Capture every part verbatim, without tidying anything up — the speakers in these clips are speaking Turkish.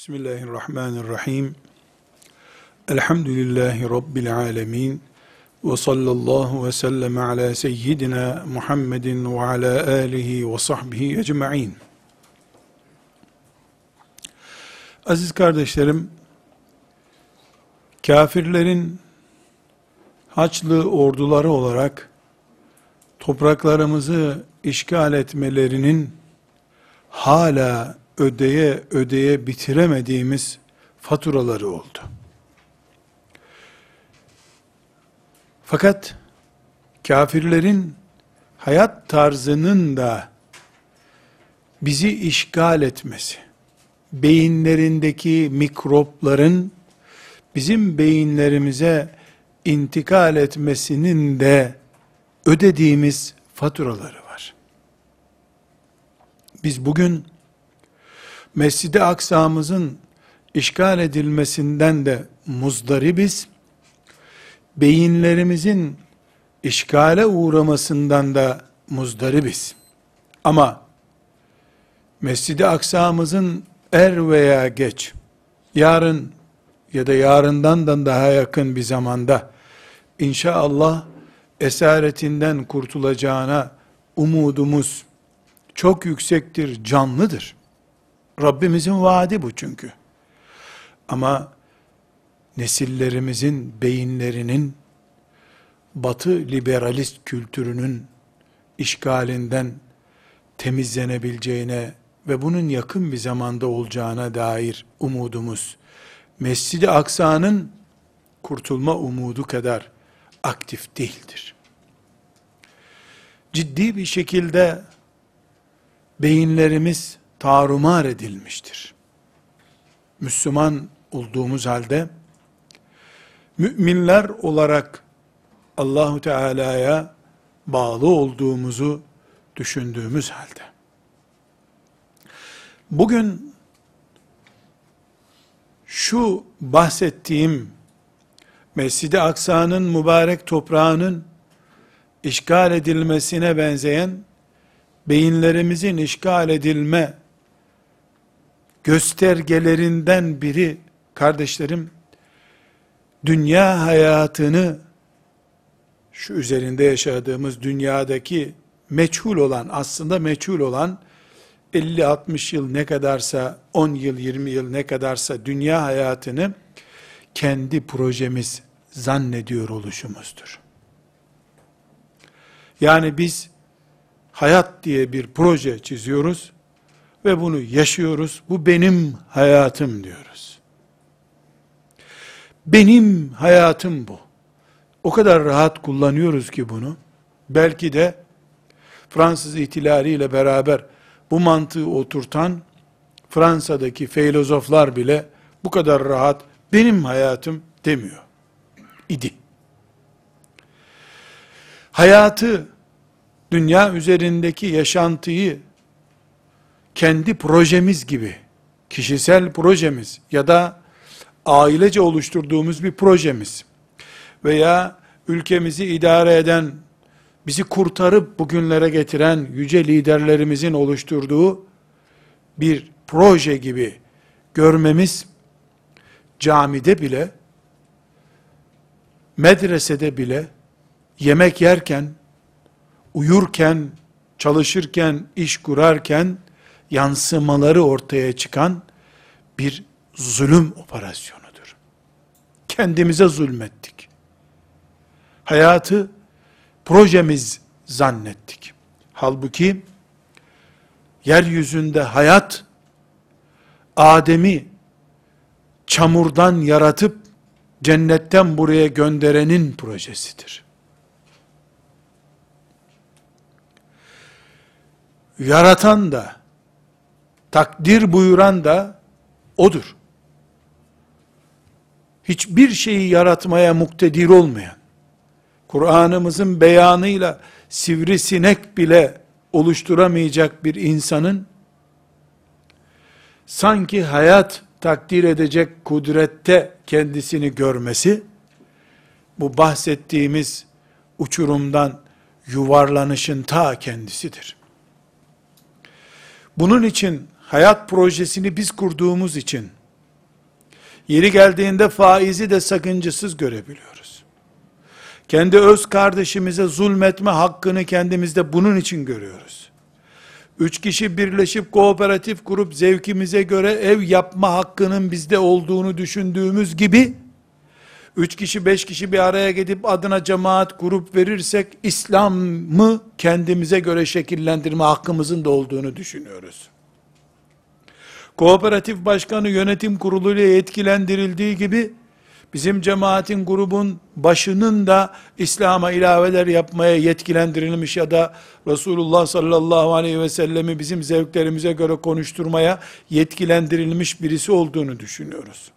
Bismillahirrahmanirrahim. Elhamdülillahi Rabbil alemin. Ve sallallahu ve sellem ala seyyidina Muhammedin ve ala alihi ve sahbihi ecma'in. Aziz kardeşlerim, kafirlerin Haçlı orduları olarak topraklarımızı işgal etmelerinin hala ödeye ödeye bitiremediğimiz faturaları oldu. Fakat kafirlerin hayat tarzının da bizi işgal etmesi, beyinlerindeki mikropların bizim beyinlerimize intikal etmesinin de ödediğimiz faturaları var. Biz bugün Mescid-i Aksa'mızın işgal edilmesinden de muzdaribiz, beyinlerimizin işgale uğramasından da muzdaribiz. Ama Mescid-i Aksa'mızın er veya geç, yarın ya da yarından da daha yakın bir zamanda inşallah esaretinden kurtulacağına umudumuz çok yüksektir, canlıdır. Rabbimizin vaadi bu çünkü. Ama nesillerimizin beyinlerinin Batı liberalist kültürünün işgalinden temizlenebileceğine ve bunun yakın bir zamanda olacağına dair umudumuz Mescid-i Aksa'nın kurtulma umudu kadar aktif değildir. Ciddi bir şekilde beyinlerimiz tarumar edilmiştir. Müslüman olduğumuz halde müminler olarak Allahu Teala'ya bağlı olduğumuzu düşündüğümüz halde bugün şu bahsettiğim Mescid-i Aksa'nın mübarek toprağının işgal edilmesine benzeyen beyinlerimizin işgal edilme göstergelerinden biri kardeşlerim, dünya hayatını, şu üzerinde yaşadığımız dünyadaki meçhul olan, aslında meçhul olan elli altmış yıl ne kadarsa, on yıl yirmi yıl ne kadarsa dünya hayatını kendi projemiz zannediyor oluşumuzdur. Yani biz hayat diye bir proje çiziyoruz ve bunu yaşıyoruz. Bu benim hayatım diyoruz. Benim hayatım bu. O kadar rahat kullanıyoruz ki bunu. Belki de Fransız İhtilali ile beraber bu mantığı oturtan Fransa'daki filozoflar bile bu kadar rahat benim hayatım demiyor idi. Hayatı, dünya üzerindeki yaşantıyı kendi projemiz gibi, kişisel projemiz ya da ailece oluşturduğumuz bir projemiz veya ülkemizi idare eden, bizi kurtarıp bugünlere getiren yüce liderlerimizin oluşturduğu bir proje gibi görmemiz, camide bile, medresede bile, yemek yerken, uyurken, çalışırken, iş kurarken yansımaları ortaya çıkan bir zulüm operasyonudur. Kendimize zulmettik. Hayatı projemiz zannettik. Halbuki yeryüzünde hayat, Adem'i çamurdan yaratıp cennetten buraya gönderenin projesidir. Yaratan da, takdir buyuran da odur. Hiçbir şeyi yaratmaya muktedir olmayan, Kur'an'ımızın beyanıyla sivrisinek bile oluşturamayacak bir insanın, sanki hayat takdir edecek kudrette kendisini görmesi, bu bahsettiğimiz uçurumdan yuvarlanışın ta kendisidir. Bunun için, hayat projesini biz kurduğumuz için, Yeri geldiğinde faizi de sakıncasız görebiliyoruz. Kendi öz kardeşimize zulmetme hakkını kendimizde bunun için görüyoruz. Üç kişi birleşip kooperatif kurup zevkimize göre ev yapma hakkının bizde olduğunu düşündüğümüz gibi, üç kişi beş kişi bir araya gidip adına cemaat kurup verirsek, İslam'ı kendimize göre şekillendirme hakkımızın da olduğunu düşünüyoruz. Kooperatif başkanı yönetim kuruluyla yetkilendirildiği gibi, bizim cemaatin grubun başının da İslam'a ilaveler yapmaya yetkilendirilmiş ya da Resulullah sallallahu aleyhi ve sellemi bizim zevklerimize göre konuşturmaya yetkilendirilmiş birisi olduğunu düşünüyoruz.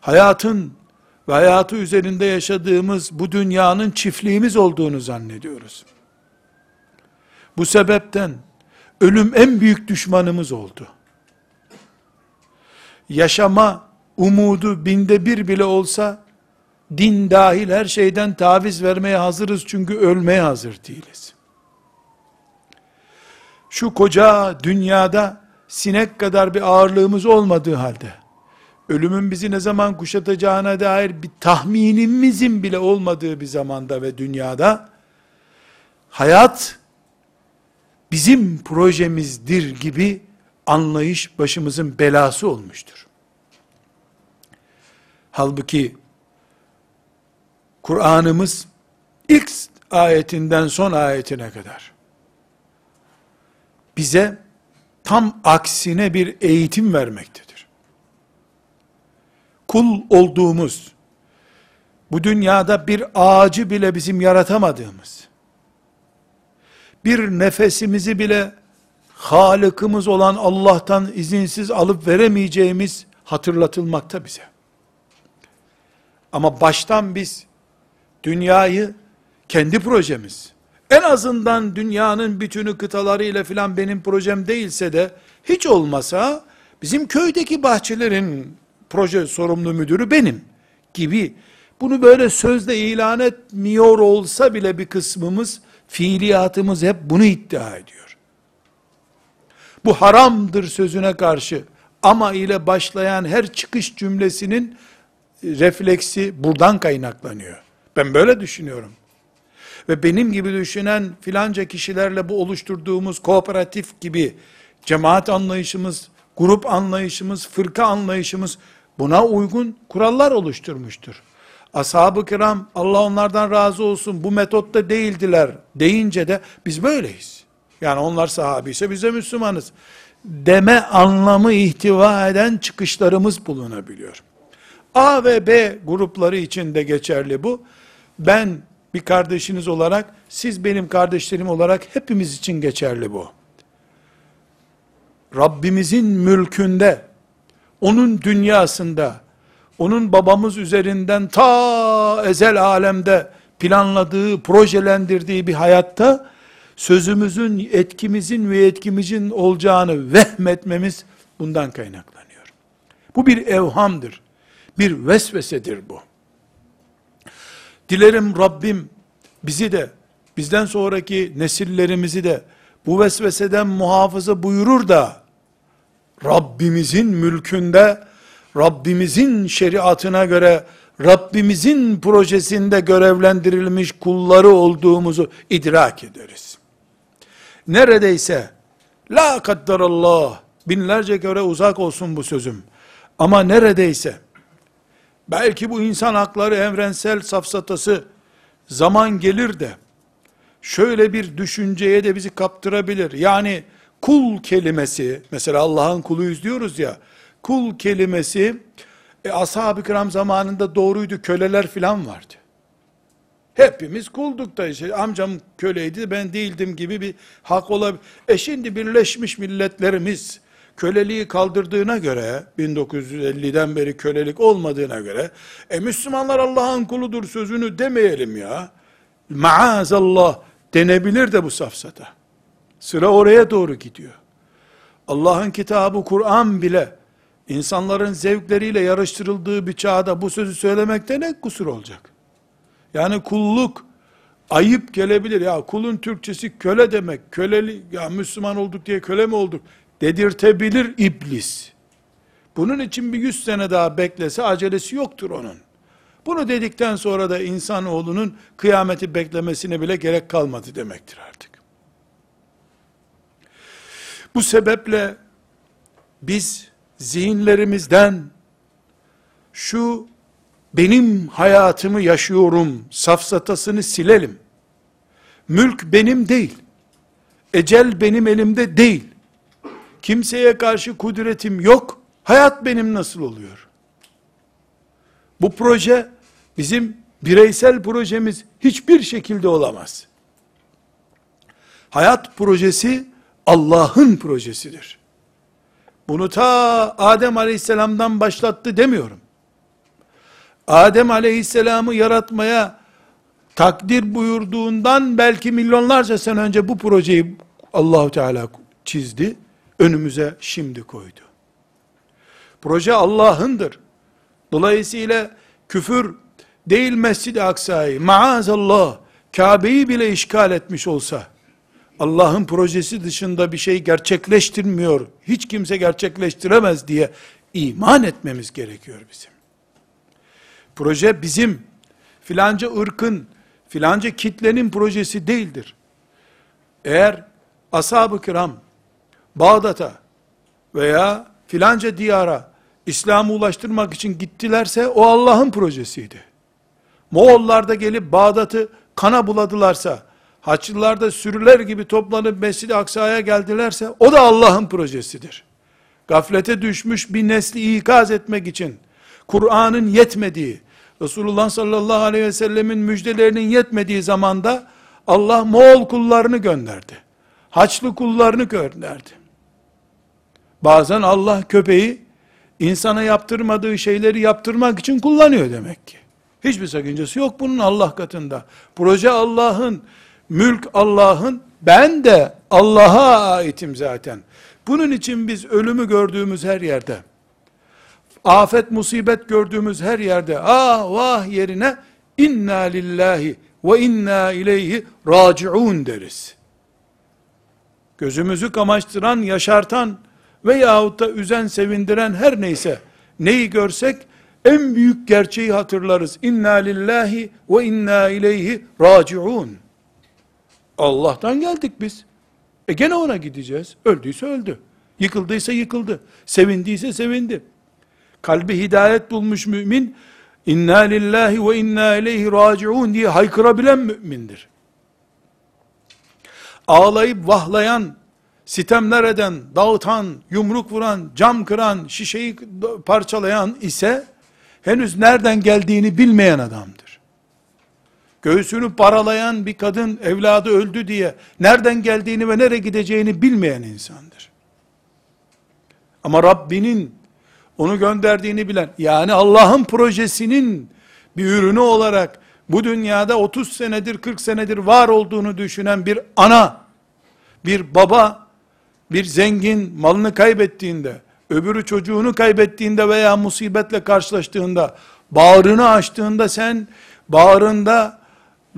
Hayatın ve hayatı üzerinde yaşadığımız bu dünyanın çiftliğimiz olduğunu zannediyoruz. Bu sebepten ölüm en büyük düşmanımız oldu. Yaşama umudu binde bir bile olsa, din dahil her şeyden taviz vermeye hazırız çünkü ölmeye hazır değiliz. Şu koca dünyada sinek kadar bir ağırlığımız olmadığı halde, ölümün bizi ne zaman kuşatacağına dair bir tahminimizin bile olmadığı bir zamanda ve dünyada, hayat bizim projemizdir gibi anlayış başımızın belası olmuştur. Halbuki Kur'an'ımız ilk ayetinden son ayetine kadar bize tam aksine bir eğitim vermektedir. Kul olduğumuz, bu dünyada bir ağacı bile bizim yaratamadığımız, bir nefesimizi bile Halık'ımız olan Allah'tan izinsiz alıp veremeyeceğimiz hatırlatılmakta bize. Ama baştan biz dünyayı kendi projemiz, en azından dünyanın bütünü kıtalarıyla filan benim projem değilse de, hiç olmasa bizim köydeki bahçelerin proje sorumlu müdürü benim gibi, bunu böyle sözle ilan etmiyor olsa bile bir kısmımız, fiiliyatımız hep bunu iddia ediyor. Bu haramdır sözüne karşı ama ile başlayan her çıkış cümlesinin refleksi buradan kaynaklanıyor. Ben böyle düşünüyorum. Ve benim gibi düşünen filanca kişilerle bu oluşturduğumuz kooperatif gibi cemaat anlayışımız, grup anlayışımız, fırka anlayışımız buna uygun kurallar oluşturmuştur. Ashab-ı kiram, Allah onlardan razı olsun, bu metotta değildiler deyince de biz böyleyiz. Yani onlar sahabiyse biz de Müslümanız deme anlamı ihtiva eden çıkışlarımız bulunabiliyor. A ve B grupları için de geçerli bu. Ben bir kardeşiniz olarak, siz benim kardeşlerim olarak hepimiz için geçerli bu. Rabbimizin mülkünde, onun dünyasında, onun babamız üzerinden ta ezel alemde planladığı, projelendirdiği bir hayatta sözümüzün, etkimizin ve yetkimizin olacağını vehmetmemiz bundan kaynaklanıyor. Bu bir evhamdır. Bir vesvesedir bu. Dilerim Rabbim bizi de, bizden sonraki nesillerimizi de bu vesveseden muhafaza buyurur da, Rabbimizin mülkünde, Rabbimizin şeriatına göre, Rabbimizin projesinde görevlendirilmiş kulları olduğumuzu idrak ederiz. Neredeyse, la kaddarallah, binlerce kere uzak olsun bu sözüm, ama neredeyse, belki bu insan hakları evrensel safsatası zaman gelir de şöyle bir düşünceye de bizi kaptırabilir. Yani kul kelimesi, mesela Allah'ın kuluyuz diyoruz ya, kul kelimesi e, ashab-ı kiram zamanında doğruydu, köleler filan vardı. Hepimiz kulduk da işte, amcam köleydi ben değildim gibi bir hak olabilir. E şimdi Birleşmiş Milletlerimiz köleliği kaldırdığına göre, bin dokuz yüz elliden beri kölelik olmadığına göre, e Müslümanlar Allah'ın kuludur sözünü demeyelim ya, maazallah denebilir de bu safsata. Sıra oraya doğru gidiyor. Allah'ın kitabı Kur'an bile, insanların zevkleriyle yarıştırıldığı bir çağda bu sözü söylemekte ne kusur olacak? Yani kulluk, ayıp gelebilir. Ya kulun Türkçesi köle demek, köleli, ya Müslüman olduk diye köle mi olduk? Dedirtebilir iblis. Bunun için bir yüz sene daha beklese acelesi yoktur onun. Bunu dedikten sonra da insanoğlunun kıyameti beklemesine bile gerek kalmadı demektir artık. Bu sebeple biz zihinlerimizden şu benim hayatımı yaşıyorum safsatasını silelim. Mülk benim değil. Ecel benim elimde değil. Kimseye karşı kudretim yok. Hayat benim nasıl oluyor? Bu proje bizim bireysel projemiz hiçbir şekilde olamaz. Hayat projesi Allah'ın projesidir. Bunu ta Adem Aleyhisselam'dan başlattı demiyorum. Adem Aleyhisselam'ı yaratmaya takdir buyurduğundan belki milyonlarca sene önce bu projeyi Allah-u Teala çizdi, önümüze şimdi koydu. Proje Allah'ındır. Dolayısıyla küfür değil Mescid-i Aksa'yı, maazallah, Kabe'yi bile işgal etmiş olsa, Allah'ın projesi dışında bir şey gerçekleştirmiyor, hiç kimse gerçekleştiremez diye iman etmemiz gerekiyor bizim. Proje bizim, filanca ırkın, filanca kitlenin projesi değildir. Eğer ashab-ı kiram, Bağdat'a veya filanca diyara, İslam'ı ulaştırmak için gittilerse, o Allah'ın projesiydi. Moğollar da gelip Bağdat'ı kana buladılarsa, Haçlılar da sürüler gibi toplanıp Mescid-i Aksa'ya geldilerse, o da Allah'ın projesidir. Gaflete düşmüş bir nesli ikaz etmek için, Kur'an'ın yetmediği, Resulullah sallallahu aleyhi ve sellemin müjdelerinin yetmediği zamanda, Allah Moğol kullarını gönderdi. Haçlı kullarını gönderdi. Bazen Allah köpeği, insana yaptırmadığı şeyleri yaptırmak için kullanıyor demek ki. Hiçbir sakıncası yok bunun Allah katında. Proje Allah'ın, mülk Allah'ın, ben de Allah'a aitim zaten. Bunun için biz ölümü gördüğümüz her yerde, afet musibet gördüğümüz her yerde, ah vah yerine, inna lillahi ve inna ileyhi raciun deriz. Gözümüzü kamaştıran, yaşartan, veyahut da üzen, sevindiren her neyse, neyi görsek, en büyük gerçeği hatırlarız. İnna lillahi ve inna ileyhi raciun. Allah'tan geldik biz. E gene ona gideceğiz. Öldüyse öldü. Yıkıldıysa yıkıldı. Sevindiyse sevindi. Kalbi hidayet bulmuş mümin, İnna lillahi ve inna ileyhi raciun diye haykırabilen mümindir. Ağlayıp vahlayan, sitemler eden, dağıtan, yumruk vuran, cam kıran, şişeyi parçalayan ise, henüz nereden geldiğini bilmeyen adamdır. Göğsünü paralayan bir kadın, evladı öldü diye, nereden geldiğini ve nereye gideceğini bilmeyen insandır. Ama Rabbinin, onu gönderdiğini bilen, yani Allah'ın projesinin bir ürünü olarak, bu dünyada otuz senedir, kırk senedir var olduğunu düşünen bir ana, bir baba, bir zengin malını kaybettiğinde, öbürü çocuğunu kaybettiğinde veya musibetle karşılaştığında, bağrını açtığında sen, bağrında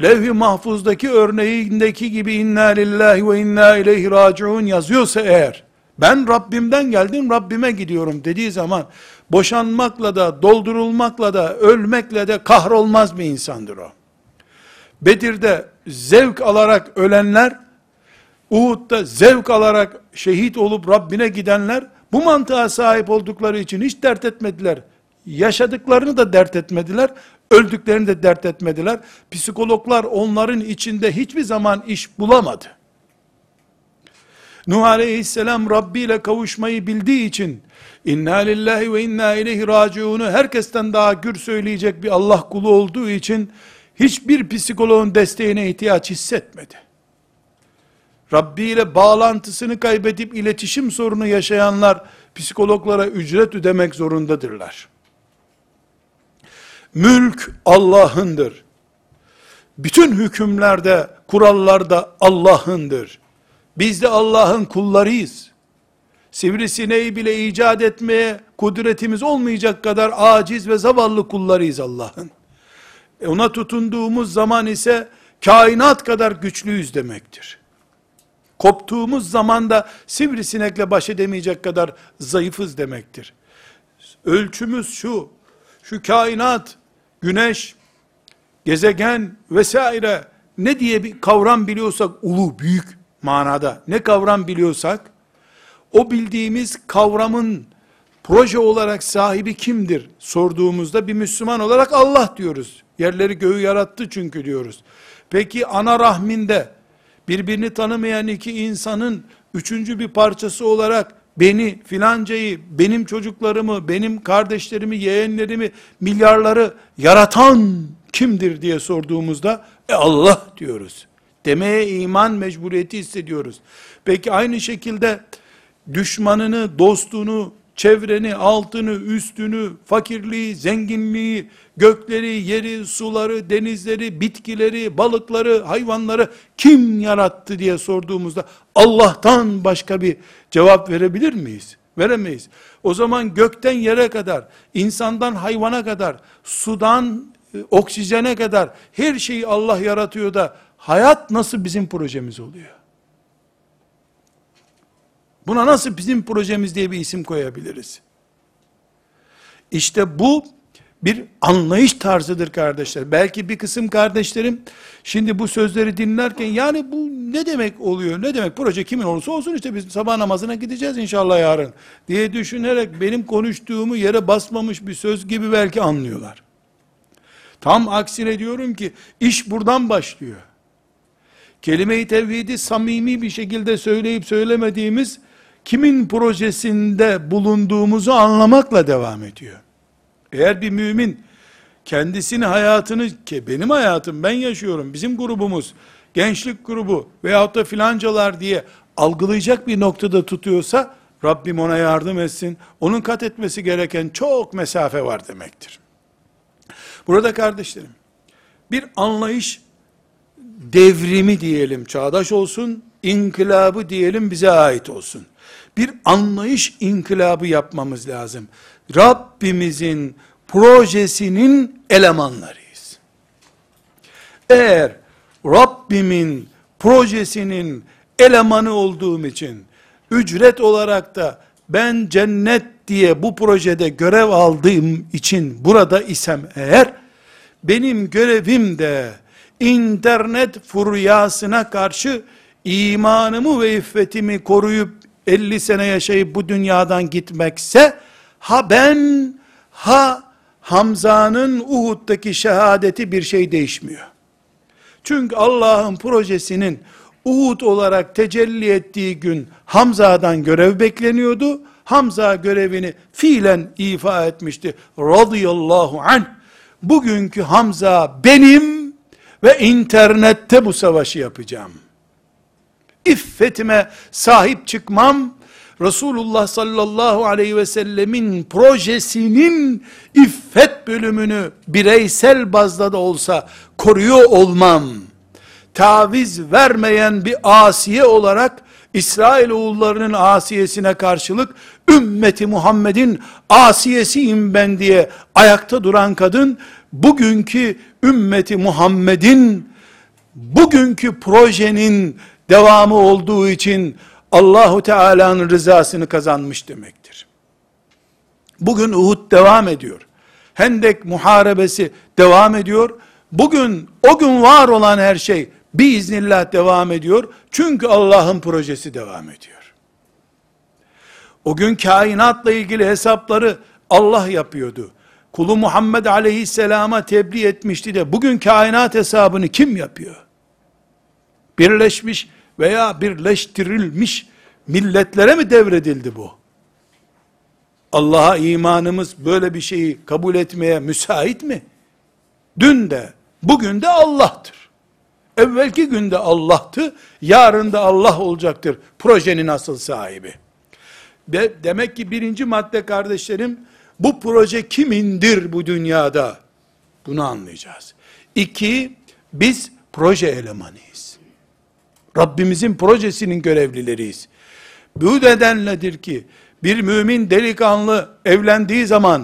levh-i mahfuzdaki örneğindeki gibi inna lillahi ve inna ileyhi raciun yazıyorsa eğer, ben Rabbimden geldim, Rabbime gidiyorum dediği zaman, boşanmakla da, doldurulmakla da, ölmekle de kahrolmaz bir insandır o. Bedir'de zevk alarak ölenler, Uhud'da zevk alarak şehit olup Rabbine gidenler, bu mantığa sahip oldukları için hiç dert etmediler. Yaşadıklarını da dert etmediler, öldüklerini de dert etmediler. Psikologlar onların içinde hiçbir zaman iş bulamadı. Nuh aleyhisselam Rabbi ile kavuşmayı bildiği için, İnna lillahi ve inna ileyhi raciunu herkesten daha gür söyleyecek bir Allah kulu olduğu için, hiçbir psikoloğun desteğine ihtiyaç hissetmedi. Rabbi ile bağlantısını kaybedip iletişim sorunu yaşayanlar, psikologlara ücret ödemek zorundadırlar. Mülk Allah'ındır. Bütün hükümlerde, kurallarda Allah'ındır. Biz de Allah'ın kullarıyız. Sivrisineği bile icat etmeye kudretimiz olmayacak kadar aciz ve zavallı kullarıyız Allah'ın. Ona tutunduğumuz zaman ise kainat kadar güçlüyüz demektir. Koptuğumuz zaman da sivrisinekle baş edemeyecek kadar zayıfız demektir. ölçümüz şu, şu kainat, güneş, gezegen vesaire ne diye bir kavram biliyorsak, ulu, büyük manada ne kavram biliyorsak, o bildiğimiz kavramın proje olarak sahibi kimdir sorduğumuzda bir Müslüman olarak Allah diyoruz. Yerleri göğü yarattı çünkü diyoruz. Peki ana rahminde birbirini tanımayan iki insanın üçüncü bir parçası olarak beni, filancayı, benim çocuklarımı, benim kardeşlerimi, yeğenlerimi, milyarları yaratan kimdir diye sorduğumuzda e Allah diyoruz. Demeye iman mecburiyeti hissediyoruz. Peki aynı şekilde düşmanını, dostunu, çevreni, altını, üstünü, fakirliği, zenginliği, gökleri, yeri, suları, denizleri, bitkileri, balıkları, hayvanları kim yarattı diye sorduğumuzda Allah'tan başka bir cevap verebilir miyiz? Veremeyiz. O zaman gökten yere kadar, insandan hayvana kadar, sudan oksijene kadar her şeyi Allah yaratıyor da hayat nasıl bizim projemiz oluyor? Buna nasıl bizim projemiz diye bir isim koyabiliriz? İşte bu bir anlayış tarzıdır kardeşler. Belki bir kısım kardeşlerim şimdi bu sözleri dinlerken yani bu ne demek oluyor? Ne demek? Proje kimin olursa olsun işte biz sabah namazına gideceğiz inşallah yarın diye düşünerek benim konuştuğumu yere basmamış bir söz gibi belki anlıyorlar. Tam aksine diyorum ki iş buradan başlıyor. Kelime-i tevhidi samimi bir şekilde söyleyip söylemediğimiz kimin projesinde bulunduğumuzu anlamakla devam ediyor. Eğer bir mümin kendisini, hayatını, ki benim hayatım, ben yaşıyorum, bizim grubumuz, gençlik grubu veyahut da filancalar diye algılayacak bir noktada tutuyorsa, Rabbim ona yardım etsin, onun kat etmesi gereken çok mesafe var demektir. Burada kardeşlerim, bir anlayış devrimi diyelim çağdaş olsun, inkılabı diyelim bize ait olsun. Bir anlayış inkılabı yapmamız lazım. Rabbimizin projesinin elemanlarıyız. Eğer Rabbimin projesinin elemanı olduğum için ücret olarak da ben cennet diye bu projede görev aldığım için burada isem eğer, benim görevim de internet furyasına karşı imanımı ve iffetimi koruyup elli sene yaşayıp bu dünyadan gitmekse, ha ben ha Hamza'nın Uhud'daki şehadeti bir şey değişmiyor. Çünkü Allah'ın projesinin Uhud olarak tecelli ettiği gün Hamza'dan görev bekleniyordu. Hamza görevini fiilen ifa etmişti. Radıyallahu anh. Bugünkü Hamza benim ve internette bu savaşı yapacağım. İffetime sahip çıkmam, Resulullah sallallahu aleyhi ve sellemin projesinin iffet bölümünü bireysel bazda da olsa koruyor olmam, taviz vermeyen bir asiye olarak İsrailoğullarının asiyesine karşılık ümmeti Muhammed'in asiyesiyim ben diye ayakta duran kadın, bugünkü ümmeti Muhammed'in, bugünkü projenin devamı olduğu için Allahu Teala'nın rızasını kazanmış demektir. Bugün Uhud devam ediyor. Hendek muharebesi devam ediyor. Bugün o gün var olan her şey biiznillah devam ediyor. Çünkü Allah'ın projesi devam ediyor. O gün kainatla ilgili hesapları Allah yapıyordu. Kulu Muhammed aleyhisselama tebliğ etmişti de bugün kainat hesabını kim yapıyor? Birleşmiş veya birleştirilmiş milletlere mi devredildi bu? Allah'a imanımız böyle bir şeyi kabul etmeye müsait mi? Dün de, bugün de Allah'tır. Evvelki günde Allah'tı, yarın da Allah olacaktır. Projenin asıl sahibi. Ve demek ki birinci madde kardeşlerim, bu proje kimindir bu dünyada? Bunu anlayacağız. İki, biz proje elemanıyız. Rabbimizin projesinin görevlileriyiz. Bu nedenledir ki bir mümin delikanlı evlendiği zaman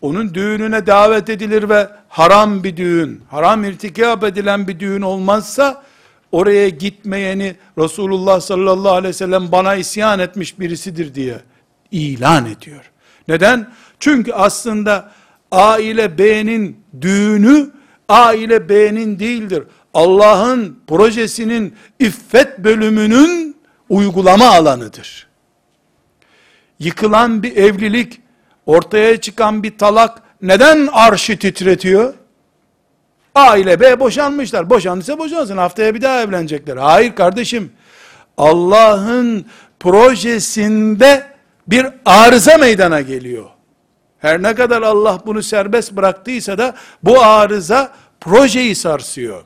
onun düğününe davet edilir ve haram bir düğün, haram irtikap edilen bir düğün olmazsa oraya gitmeyeni Resulullah sallallahu aleyhi ve sellem bana isyan etmiş birisidir diye ilan ediyor. Neden? Çünkü aslında A ile B'nin düğünü A ile B'nin değildir. Allah'ın projesinin iffet bölümünün uygulama alanıdır. Yıkılan bir evlilik, ortaya çıkan bir talak neden arşı titretiyor? A ile B boşanmışlar. Boşandıysa boşansın. Haftaya bir daha evlenecekler. Hayır kardeşim. Allah'ın projesinde bir arıza meydana geliyor. Her ne kadar Allah bunu serbest bıraktıysa da bu arıza projeyi sarsıyor.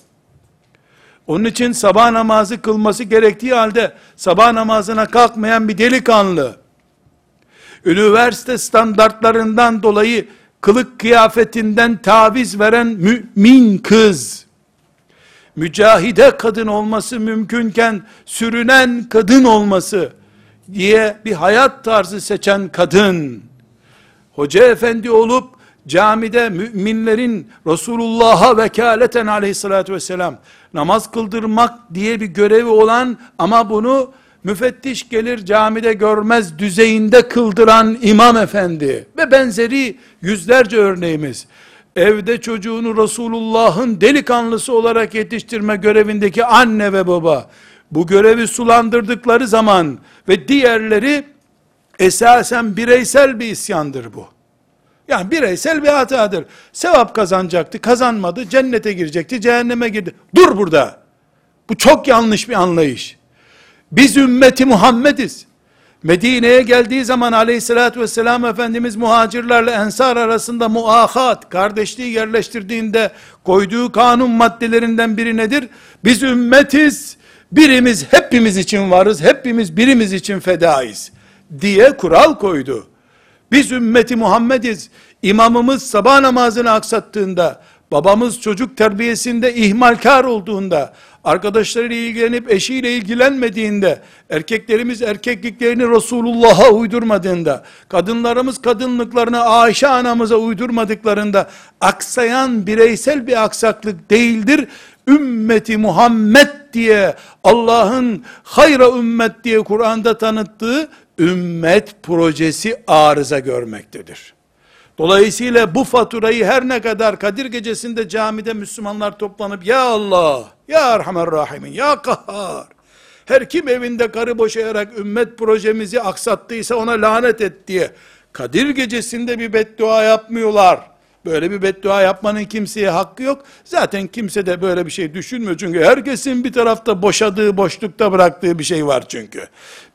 Onun için sabah namazı kılması gerektiği halde sabah namazına kalkmayan bir delikanlı, üniversite standartlarından dolayı kılık kıyafetinden taviz veren mümin kız, mücahide kadın olması mümkünken sürünen kadın olması diye bir hayat tarzı seçen kadın, hoca efendi olup camide müminlerin Resulullah'a vekaleten aleyhissalatü vesselam namaz kıldırmak diye bir görevi olan ama bunu müfettiş gelir camide görmez düzeyinde kıldıran imam efendi ve benzeri yüzlerce örneğimiz, evde çocuğunu Resulullah'ın delikanlısı olarak yetiştirme görevindeki anne ve baba, bu görevi sulandırdıkları zaman ve diğerleri esasen bireysel bir isyandır bu. Yani bireysel bir hatadır. Sevap kazanacaktı, kazanmadı, cennete girecekti, cehenneme girdi. Dur burada. Bu çok yanlış bir anlayış. Biz ümmeti Muhammediz. Medine'ye geldiği zaman aleyhissalatü vesselam Efendimiz muhacirlerle ensar arasında muahat, kardeşliği yerleştirdiğinde koyduğu kanun maddelerinden biri nedir? Biz ümmetiz, birimiz hepimiz için varız, hepimiz birimiz için fedaiz diye kural koydu. Biz ümmeti Muhammediz. İmamımız sabah namazını aksattığında, babamız çocuk terbiyesinde ihmalkar olduğunda, arkadaşlarıyla ilgilenip eşiyle ilgilenmediğinde, erkeklerimiz erkekliklerini Resulullah'a uydurmadığında, kadınlarımız kadınlıklarını Ayşe anamıza uydurmadıklarında, aksayan bireysel bir aksaklık değildir. Ümmeti Muhammed diye Allah'ın hayra ümmet diye Kur'an'da tanıttığı ümmet projesi arıza görmektedir. Dolayısıyla bu faturayı her ne kadar Kadir gecesinde camide Müslümanlar toplanıp ya Allah, ya Erhamer Rahimin, ya Kahhar, her kim evinde karı boşayarak ümmet projemizi aksattıysa ona lanet et diye Kadir gecesinde bir beddua yapmıyorlar. Böyle bir beddua yapmanın kimseye hakkı yok. Zaten kimse de böyle bir şey düşünmüyor. Çünkü herkesin bir tarafta boşadığı, boşlukta bıraktığı bir şey var çünkü.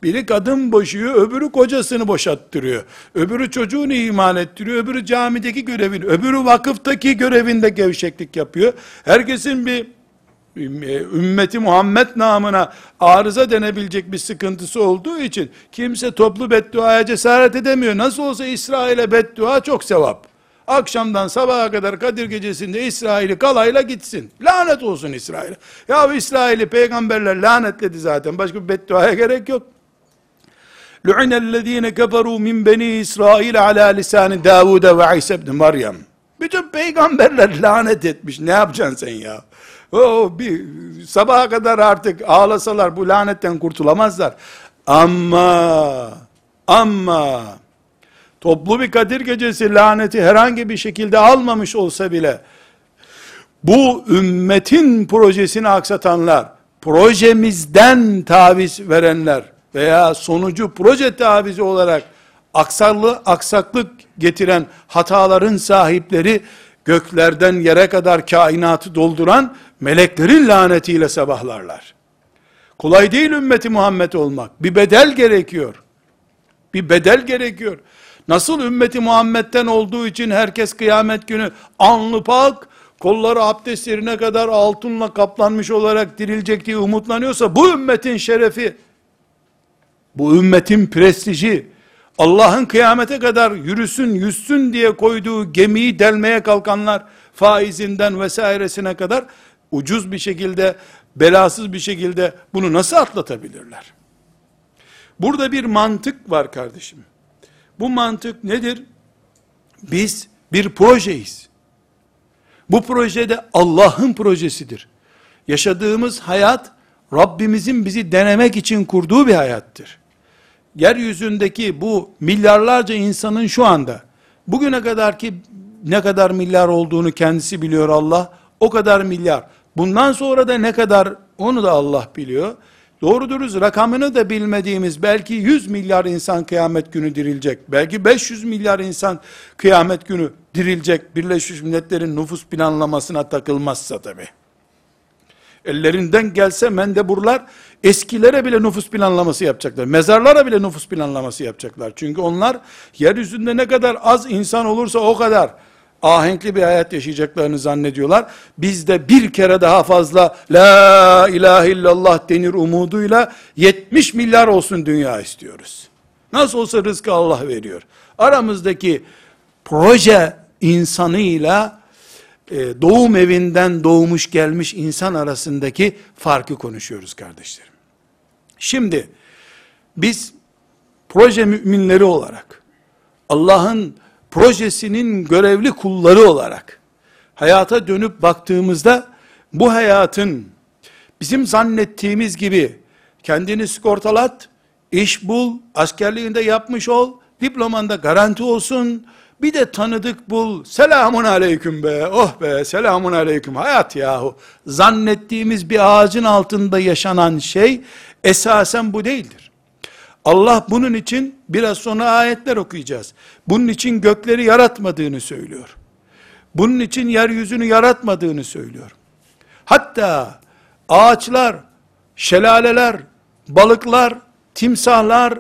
Biri kadın boşuyor, öbürü kocasını boşattırıyor. Öbürü çocuğunu iman ettiriyor, öbürü camideki görevini, öbürü vakıftaki görevinde gevşeklik yapıyor. Herkesin bir ümmeti Muhammed namına arıza denebilecek bir sıkıntısı olduğu için kimse toplu bedduaya cesaret edemiyor. Nasıl olsa İsrail'e beddua çok sevap. Akşamdan sabaha kadar Kadir gecesinde İsrail'i kalayla gitsin. Lanet olsun İsrail'e. Ya İsrail'i peygamberler lanetledi zaten. Başka bir bedduaya gerek yok. لُعِنَ الَّذ۪ينَ كَفَرُوا مِنْ بَن۪ي إِسْرَائِيلَ عَلَى لِسَانِ دَاوُدَ وَعِيْسَ اِبْنِ مَرْيَمْ. Bütün peygamberler lanet etmiş. Ne yapacaksın sen ya? Oh, bir, sabaha kadar artık ağlasalar bu lanetten kurtulamazlar. Ama, ama, toplu bir Kadir gecesi laneti herhangi bir şekilde almamış olsa bile, bu ümmetin projesini aksatanlar, projemizden taviz verenler veya sonucu proje tavizi olarak aksaklı, aksaklık getiren hataların sahipleri, göklerden yere kadar kainatı dolduran meleklerin lanetiyle sabahlarlar. Kolay değil ümmeti Muhammed olmak. Bir bedel gerekiyor. Bir bedel gerekiyor. Nasıl ümmeti Muhammed'den olduğu için herkes kıyamet günü anlı pak, kolları abdest yerine kadar altınla kaplanmış olarak dirilecek diye umutlanıyorsa, bu ümmetin şerefi, bu ümmetin prestiji, Allah'ın kıyamete kadar yürüsün, yüzsün diye koyduğu gemiyi delmeye kalkanlar, faizinden vesairesine kadar, ucuz bir şekilde, belasız bir şekilde bunu nasıl atlatabilirler? Burada bir mantık var kardeşim. Bu mantık nedir? Biz bir projeyiz. Bu projede Allah'ın projesidir. Yaşadığımız hayat, Rabbimizin bizi denemek için kurduğu bir hayattır. yeryüzündeki bu milyarlarca insanın şu anda, bugüne kadar ki ne kadar milyar olduğunu kendisi biliyor Allah, o kadar milyar. Bundan sonra da ne kadar onu da Allah biliyor. Doğru dürüst rakamını da bilmediğimiz belki yüz milyar insan kıyamet günü dirilecek. Belki beş yüz milyar insan kıyamet günü dirilecek. Birleşmiş Milletler'in nüfus planlamasına takılmazsa tabii. Ellerinden gelse mendeburlar eskilere bile nüfus planlaması yapacaklar. Mezarlara bile nüfus planlaması yapacaklar. Çünkü onlar yeryüzünde ne kadar az insan olursa o kadar ahenkli bir hayat yaşayacaklarını zannediyorlar. Biz de bir kere daha fazla la ilahe illallah denir umuduyla yetmiş milyar olsun dünya istiyoruz. Nasıl olsa rızkı Allah veriyor. Aramızdaki proje insanıyla e, doğum evinden doğmuş gelmiş insan arasındaki farkı konuşuyoruz kardeşlerim. Şimdi biz proje müminleri olarak, Allah'ın projesinin görevli kulları olarak hayata dönüp baktığımızda bu hayatın bizim zannettiğimiz gibi kendini sigortalat, iş bul, askerliğinde yapmış ol, diplomanda garanti olsun, bir de tanıdık bul, selamun aleyküm be, oh be, selamun aleyküm hayat yahu, zannettiğimiz bir ağacın altında yaşanan şey esasen bu değildir. Allah bunun için, biraz sonra ayetler okuyacağız, bunun için gökleri yaratmadığını söylüyor. Bunun için yeryüzünü yaratmadığını söylüyor. Hatta ağaçlar, şelaleler, balıklar, timsahlar,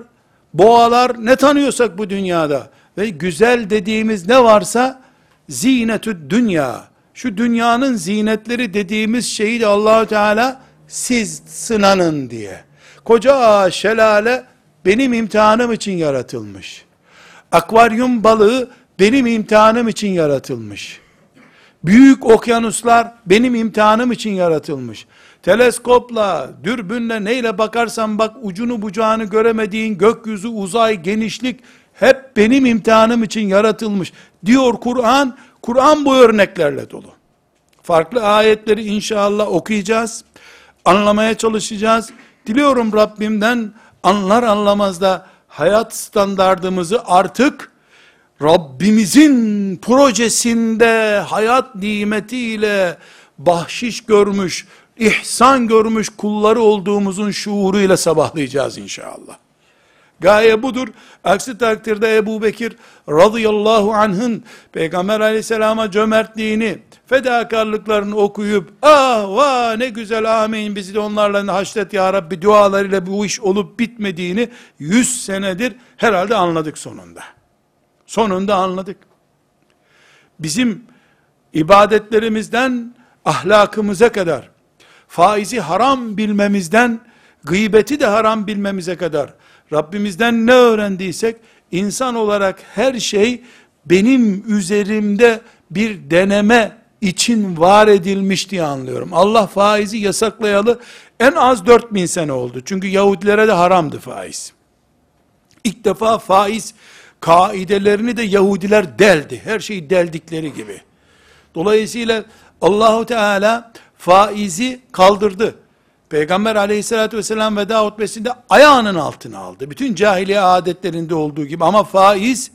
boğalar, ne tanıyorsak bu dünyada ve güzel dediğimiz ne varsa zinetü dünya, şu dünyanın zinetleri dediğimiz şeyi de Allah-u Teala siz sınanın diye. Koca ağaç, şelale benim imtihanım için yaratılmış. Akvaryum balığı benim imtihanım için yaratılmış. Büyük okyanuslar benim imtihanım için yaratılmış. Teleskopla, dürbünle, neyle bakarsan bak ucunu bucağını göremediğin gökyüzü, uzay, genişlik hep benim imtihanım için yaratılmış diyor Kur'an. Kur'an bu örneklerle dolu. Farklı ayetleri inşallah okuyacağız. Anlamaya çalışacağız. Diliyorum Rabbimden anlar anlamaz da hayat standardımızı artık Rabbimizin projesinde hayat nimetiyle bahşiş görmüş, ihsan görmüş kulları olduğumuzun şuuruyla sabahlayacağız inşallah. Gaye budur. Aksi takdirde Ebu Bekir radıyallahu anh'ın Peygamber aleyhisselama cömertliğini, fedakarlıklarını okuyup, ah vah ne güzel amin bizi de onlarla haşret ya Rabbi dualarıyla bu iş olup bitmediğini yüz senedir herhalde anladık sonunda. Sonunda anladık. Bizim ibadetlerimizden ahlakımıza kadar, faizi haram bilmemizden, gıybeti de haram bilmemize kadar, Rabbimizden ne öğrendiysek, insan olarak her şey benim üzerimde bir deneme için var edilmiş diye anlıyorum. Allah faizi yasaklayalı en az dört bin sene oldu. Çünkü Yahudilere de haramdı faiz. İlk defa faiz kaidelerini de Yahudiler deldi. Her şeyi deldikleri gibi. Dolayısıyla Allahu Teala faizi kaldırdı. Peygamber aleyhissalatü vesselam veda hutbesinde ayağının altına aldı. Bütün cahiliye adetlerinde olduğu gibi. Ama faiz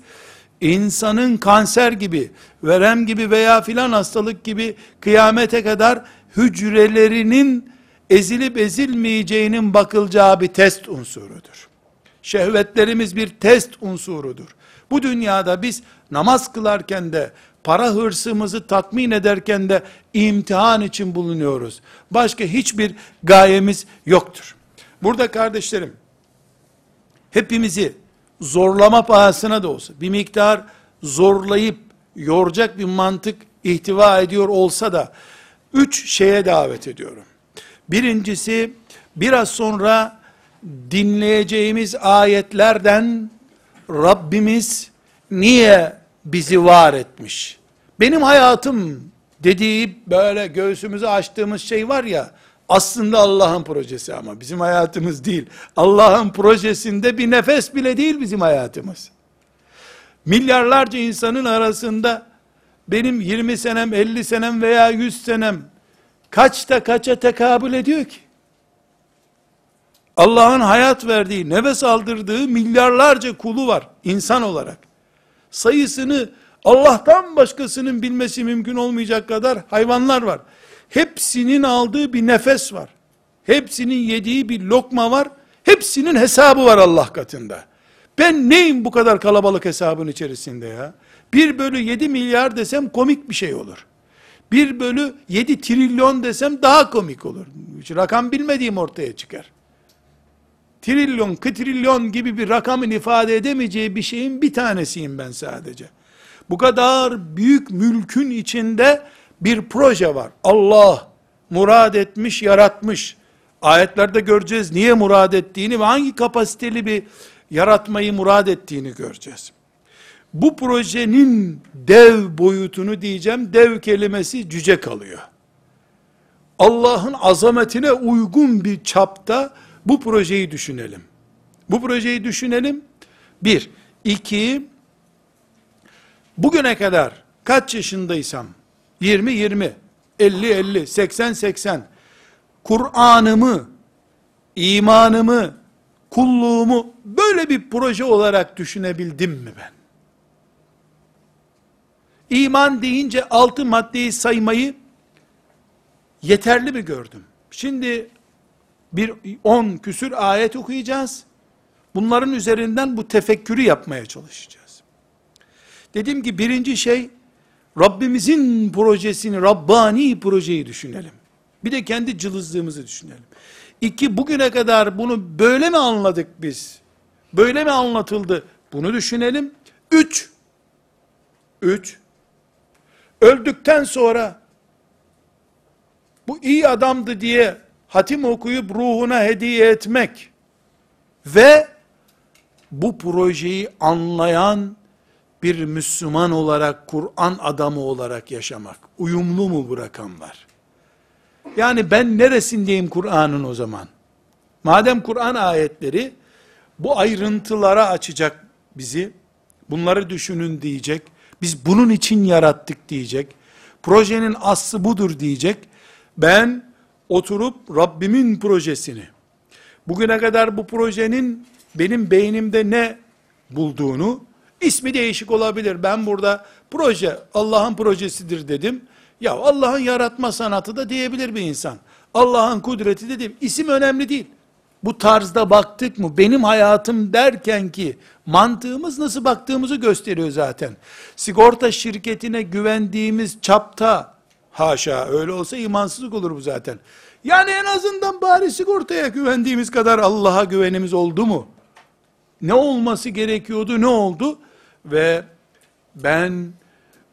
insanın kanser gibi, verem gibi veya filan hastalık gibi kıyamete kadar hücrelerinin ezilip ezilmeyeceğinin bakılacağı bir test unsurudur. Şehvetlerimiz bir test unsurudur. Bu dünyada biz namaz kılarken de, para hırsımızı tatmin ederken de imtihan için bulunuyoruz. Başka hiçbir gayemiz yoktur. Burada kardeşlerim, hepimizi zorlama pahasına da olsa, bir miktar zorlayıp yoracak bir mantık ihtiva ediyor olsa da, üç şeye davet ediyorum. Birincisi, biraz sonra dinleyeceğimiz ayetlerden Rabbimiz niye bizi var etmiş? Benim hayatım dediği böyle göğsümüzü açtığımız şey var ya, aslında Allah'ın projesi ama bizim hayatımız değil. Allah'ın projesinde bir nefes bile değil bizim hayatımız. Milyarlarca insanın arasında benim yirmi senem, elli senem veya yüz senem kaçta kaça tekabül ediyor ki? Allah'ın hayat verdiği, nefes aldırdığı milyarlarca kulu var insan olarak. Sayısını Allah'tan başkasının bilmesi mümkün olmayacak kadar hayvanlar var. Hepsinin aldığı bir nefes var. Hepsinin yediği bir lokma var. Hepsinin hesabı var Allah katında. Ben neyim bu kadar kalabalık hesabın içerisinde ya? bir bölü yedi milyar desem komik bir şey olur. bir bölü yedi trilyon desem daha komik olur. Hiç rakam bilmediğim ortaya çıkar. Trilyon, kıtrilyon gibi bir rakamın ifade edemeyeceği bir şeyin bir tanesiyim ben sadece. Bu kadar büyük mülkün içinde bir proje var. Allah murad etmiş, yaratmış. Ayetlerde göreceğiz niye murad ettiğini ve hangi kapasiteli bir yaratmayı murad ettiğini göreceğiz. Bu projenin dev boyutunu diyeceğim, dev kelimesi cüce kalıyor. Allah'ın azametine uygun bir çapta bu projeyi düşünelim. Bu projeyi düşünelim. Bir, iki, bugüne kadar kaç yaşındaysam, yirmi yirmi, elli elli, seksen seksen, Kur'an'ımı, imanımı, kulluğumu böyle bir proje olarak düşünebildim mi ben? İman deyince altı maddeyi saymayı yeterli mi gördüm? Şimdi bir on küsür ayet okuyacağız. Bunların üzerinden bu tefekkürü yapmaya çalışacağız. Dedim ki birinci şey, Rabbimizin projesini, Rabbani projeyi düşünelim. Bir de kendi cılızlığımızı düşünelim. İki, bugüne kadar bunu böyle mi anladık biz? Böyle mi anlatıldı? Bunu düşünelim. Üç, üç, öldükten sonra, bu iyi adamdı diye hatim okuyup ruhuna hediye etmek ve bu projeyi anlayan bir Müslüman olarak, Kur'an adamı olarak yaşamak. Uyumlu mu bu rakamlar? Yani ben neresindeyim Kur'an'ın o zaman? Madem Kur'an ayetleri bu ayrıntılara açacak bizi, bunları düşünün diyecek, biz bunun için yarattık diyecek, projenin aslı budur diyecek, ben oturup Rabbimin projesini, bugüne kadar bu projenin benim beynimde ne bulduğunu, ismi değişik olabilir, ben burada proje, Allah'ın projesidir dedim, ya Allah'ın yaratma sanatı da diyebilir bir insan, Allah'ın kudreti dedim, isim önemli değil, bu tarzda baktık mı, benim hayatım derken ki, mantığımız nasıl baktığımızı gösteriyor zaten, sigorta şirketine güvendiğimiz çapta, haşa, öyle olsa imansızlık olur bu zaten, yani en azından bari sigortaya güvendiğimiz kadar Allah'a güvenimiz oldu mu? Ne olması gerekiyordu, ne oldu? Ve ben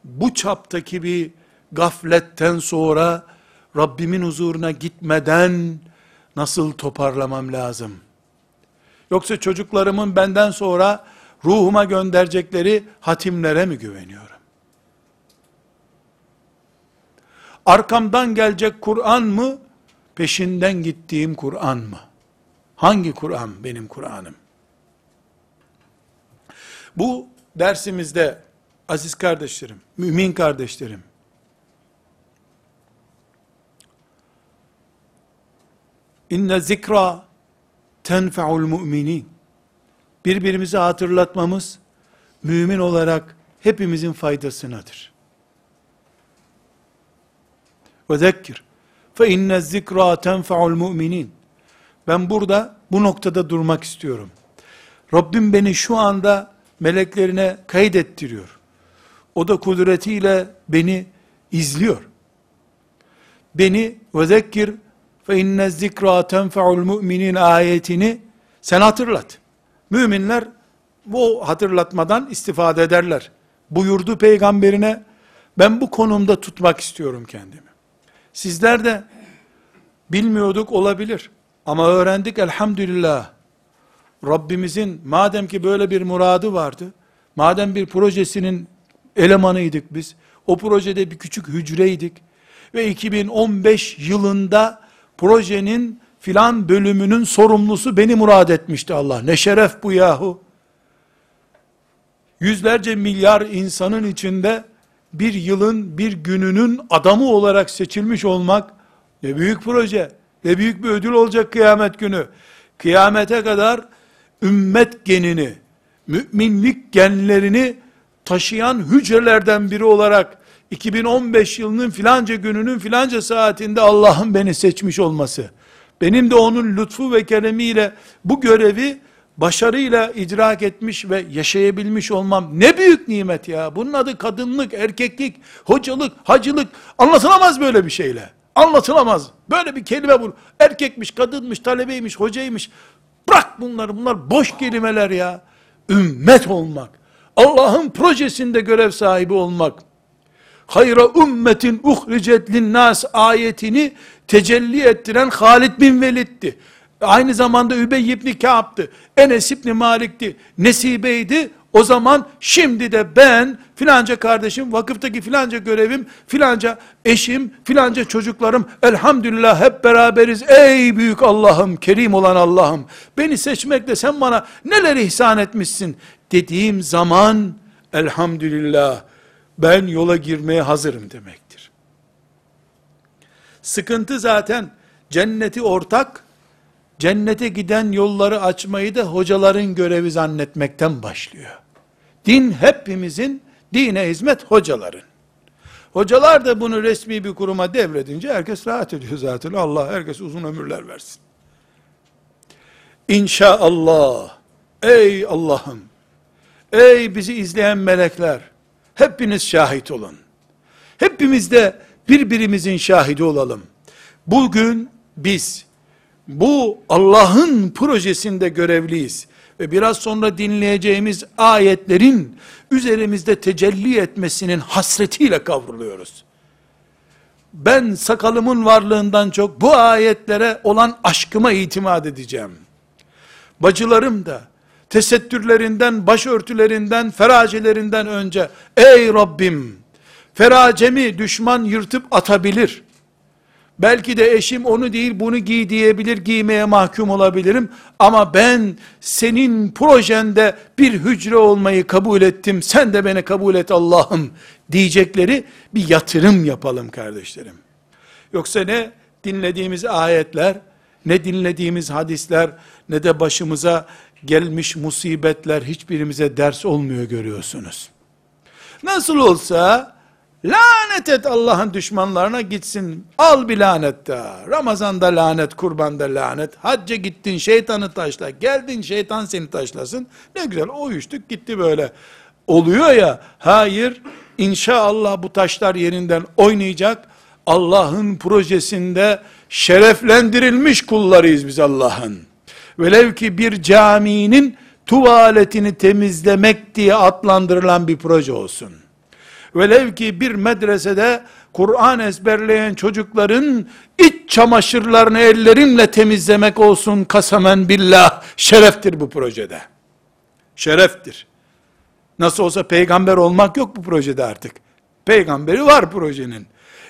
bu çaptaki bir gafletten sonra Rabbimin huzuruna gitmeden nasıl toparlamam lazım? Yoksa çocuklarımın benden sonra ruhuma gönderecekleri hatimlere mi güveniyorum? Arkamdan gelecek Kur'an mı? Peşinden gittiğim Kur'an mı? Hangi Kur'an benim Kur'an'ım? Bu dersimizde aziz kardeşlerim, mümin kardeşlerim, inne zikra tenfe'ul mu'minin, birbirimizi hatırlatmamız mümin olarak hepimizin faydasınadır. Ve zekir fe inne zikra tenfe'ul mu'minin. Ben burada bu noktada durmak istiyorum. Rabbim beni şu anda meleklerine kaydettiriyor. O da kudretiyle beni izliyor. Beni ve zekir fe inne zikra tenfe'ul mu'minin ayetini sen hatırlat. Müminler bu hatırlatmadan istifade ederler. Buyurdu peygamberine, ben bu konumda tutmak istiyorum kendimi. Sizler de bilmiyorduk olabilir ama öğrendik elhamdülillah. Rabbimizin madem ki böyle bir muradı vardı, madem bir projesinin elemanıydık biz, o projede bir küçük hücreydik ve iki bin on beş yılında projenin filan bölümünün sorumlusu beni murad etmişti Allah. Ne şeref bu yahu. Yüzlerce milyar insanın içinde bir yılın, bir gününün adamı olarak seçilmiş olmak ne büyük proje, ne büyük bir ödül olacak kıyamet günü. kıyamete kadar ümmet genini, müminlik genlerini taşıyan hücrelerden biri olarak iki bin on beş yılının filanca gününün filanca saatinde Allah'ın beni seçmiş olması, benim de onun lütfu ve keremiyle bu görevi başarıyla idrak etmiş ve yaşayabilmiş olmam ne büyük nimet ya. Bunun adı kadınlık, erkeklik, hocalık, hacılık. Anlatılamaz böyle bir şeyle. Anlatılamaz. Böyle bir kelime bu. Erkekmiş, kadınmış, talebeymiş, hocaymış. Bırak bunları. Bunlar boş kelimeler ya. Ümmet olmak. Allah'ın projesinde görev sahibi olmak. Hayra ümmetin uhricet linnas ayetini tecelli ettiren Halid bin Velid'ti. Aynı zamanda Übey ibn Kâb'tı, Enes ibn Malik'ti, Nesibe'ydi. O zaman şimdi de ben, filanca kardeşim, vakıftaki filanca görevim, filanca eşim, filanca çocuklarım, elhamdülillah hep beraberiz. Ey büyük Allah'ım, kerim olan Allah'ım, beni seçmekle sen bana neler ihsan etmişsin dediğim zaman, elhamdülillah ben yola girmeye hazırım demektir. Sıkıntı zaten cenneti ortak, cennete giden yolları açmayı da hocaların görevi zannetmekten başlıyor. Din hepimizin, dine hizmet hocaların. Hocalar da bunu resmi bir kuruma devredince herkes rahat ediyor zaten. Allah herkese uzun ömürler versin. İnşallah, ey Allah'ım, ey bizi izleyen melekler, hepiniz şahit olun. Hepimiz de birbirimizin şahidi olalım. Bugün biz, bu Allah'ın projesinde görevliyiz. Ve biraz sonra dinleyeceğimiz ayetlerin üzerimizde tecelli etmesinin hasretiyle kavruluyoruz. Ben sakalımın varlığından çok bu ayetlere olan aşkıma itimat edeceğim. Bacılarım da tesettürlerinden, başörtülerinden, feracelerinden önce, ey Rabbim, feracemi düşman yırtıp atabilir. Belki de eşim onu değil bunu giy diyebilir, giymeye mahkum olabilirim. Ama ben senin projende bir hücre olmayı kabul ettim. Sen de beni kabul et Allah'ım diyecekleri bir yatırım yapalım kardeşlerim. Yoksa ne dinlediğimiz ayetler, ne dinlediğimiz hadisler, ne de başımıza gelmiş musibetler hiçbirimize ders olmuyor görüyorsunuz. Nasıl olsa, lanet et Allah'ın düşmanlarına gitsin. Al bir lanet daha. Ramazan'da lanet, kurbanda lanet. Hacca gittin şeytanı taşla. Geldin şeytan seni taşlasın. Ne güzel o uyuştuk gitti böyle. Oluyor ya. Hayır. İnşallah bu taşlar yerinden oynayacak. Allah'ın projesinde şereflendirilmiş kullarıyız biz Allah'ın. Velev ki bir caminin tuvaletini temizlemek diye adlandırılan bir proje olsun. Velev ki bir medresede Kur'an ezberleyen çocukların iç çamaşırlarını ellerimle temizlemek olsun, kasamen billah, şereftir bu projede. Şereftir. Nasıl olsa peygamber olmak yok bu projede artık. Peygamberi var projenin.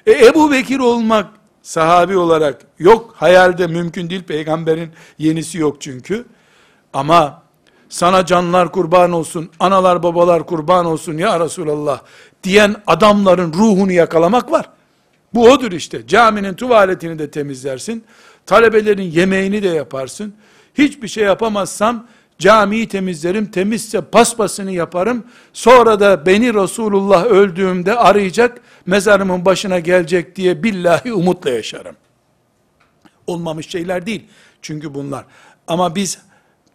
E, Ebu Bekir olmak sahabi olarak yok, hayalde mümkün değil, peygamberin yenisi yok çünkü. Ama sana canlar kurban olsun, analar babalar kurban olsun ya Resulallah diyen adamların ruhunu yakalamak var. Bu odur işte. Caminin tuvaletini de temizlersin, talebelerin yemeğini de yaparsın. Hiçbir şey yapamazsam camiyi temizlerim, temizse paspasını yaparım. Sonra da beni Resulullah öldüğümde arayacak, mezarımın başına gelecek diye billahi umutla yaşarım. Olmamış şeyler değil çünkü bunlar. Ama biz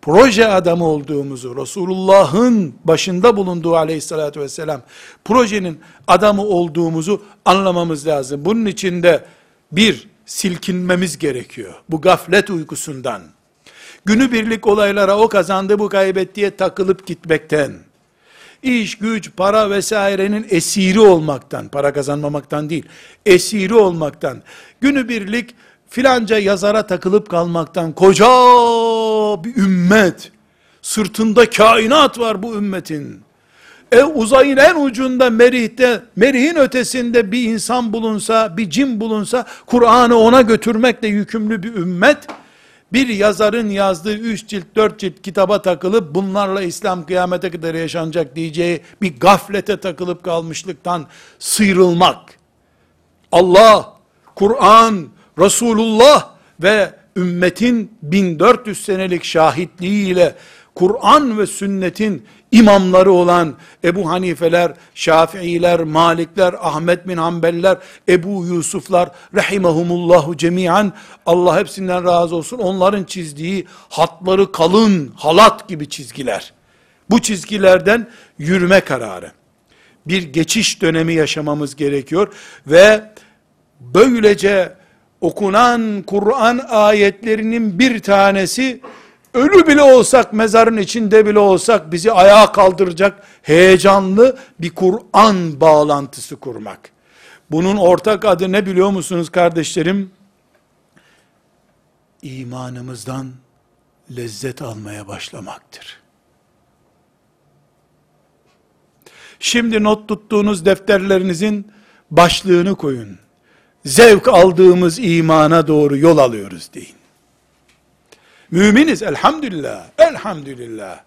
proje adamı olduğumuzu, Resulullah'ın başında bulunduğu aleyhissalatü vesselam, projenin adamı olduğumuzu anlamamız lazım. Bunun için de bir, silkinmemiz gerekiyor. Bu gaflet uykusundan, günübirlik olaylara o kazandı bu kaybettiye takılıp gitmekten, iş, güç, para vesairenin esiri olmaktan, para kazanmamaktan değil, esiri olmaktan, günübirlik filanca yazara takılıp kalmaktan, koca bir ümmet, sırtında kainat var bu ümmetin, e uzayın en ucunda merihte, merihin ötesinde bir insan bulunsa, bir cin bulunsa, Kur'an'ı ona götürmekle yükümlü bir ümmet, bir yazarın yazdığı üç cilt, dört cilt kitaba takılıp, bunlarla İslam kıyamete kadar yaşanacak diyeceği bir gaflete takılıp kalmışlıktan sıyrılmak, Allah, Kur'an, Resulullah ve ümmetin bin dört yüz senelik şahitliğiyle Kur'an sünnetin imamları olan Ebu Hanifeler, Şafiiler, Malikler, Ahmet bin Hanbeller, Ebu Yusuflar, rahimahumullahu cemiyan, Allah hepsinden razı olsun, onların çizdiği hatları kalın, halat gibi çizgiler. Bu çizgilerden yürüme kararı. Bir geçiş dönemi yaşamamız gerekiyor ve böylece okunan Kur'an ayetlerinin bir tanesi, ölü bile olsak, mezarın içinde bile olsak bizi ayağa kaldıracak heyecanlı bir Kur'an bağlantısı kurmak. Bunun ortak adı ne biliyor musunuz kardeşlerim? İmanımızdan lezzet almaya başlamaktır. Şimdi not tuttuğunuz defterlerinizin başlığını koyun. Zevk aldığımız imana doğru yol alıyoruz deyin. Müminiz elhamdülillah, elhamdülillah.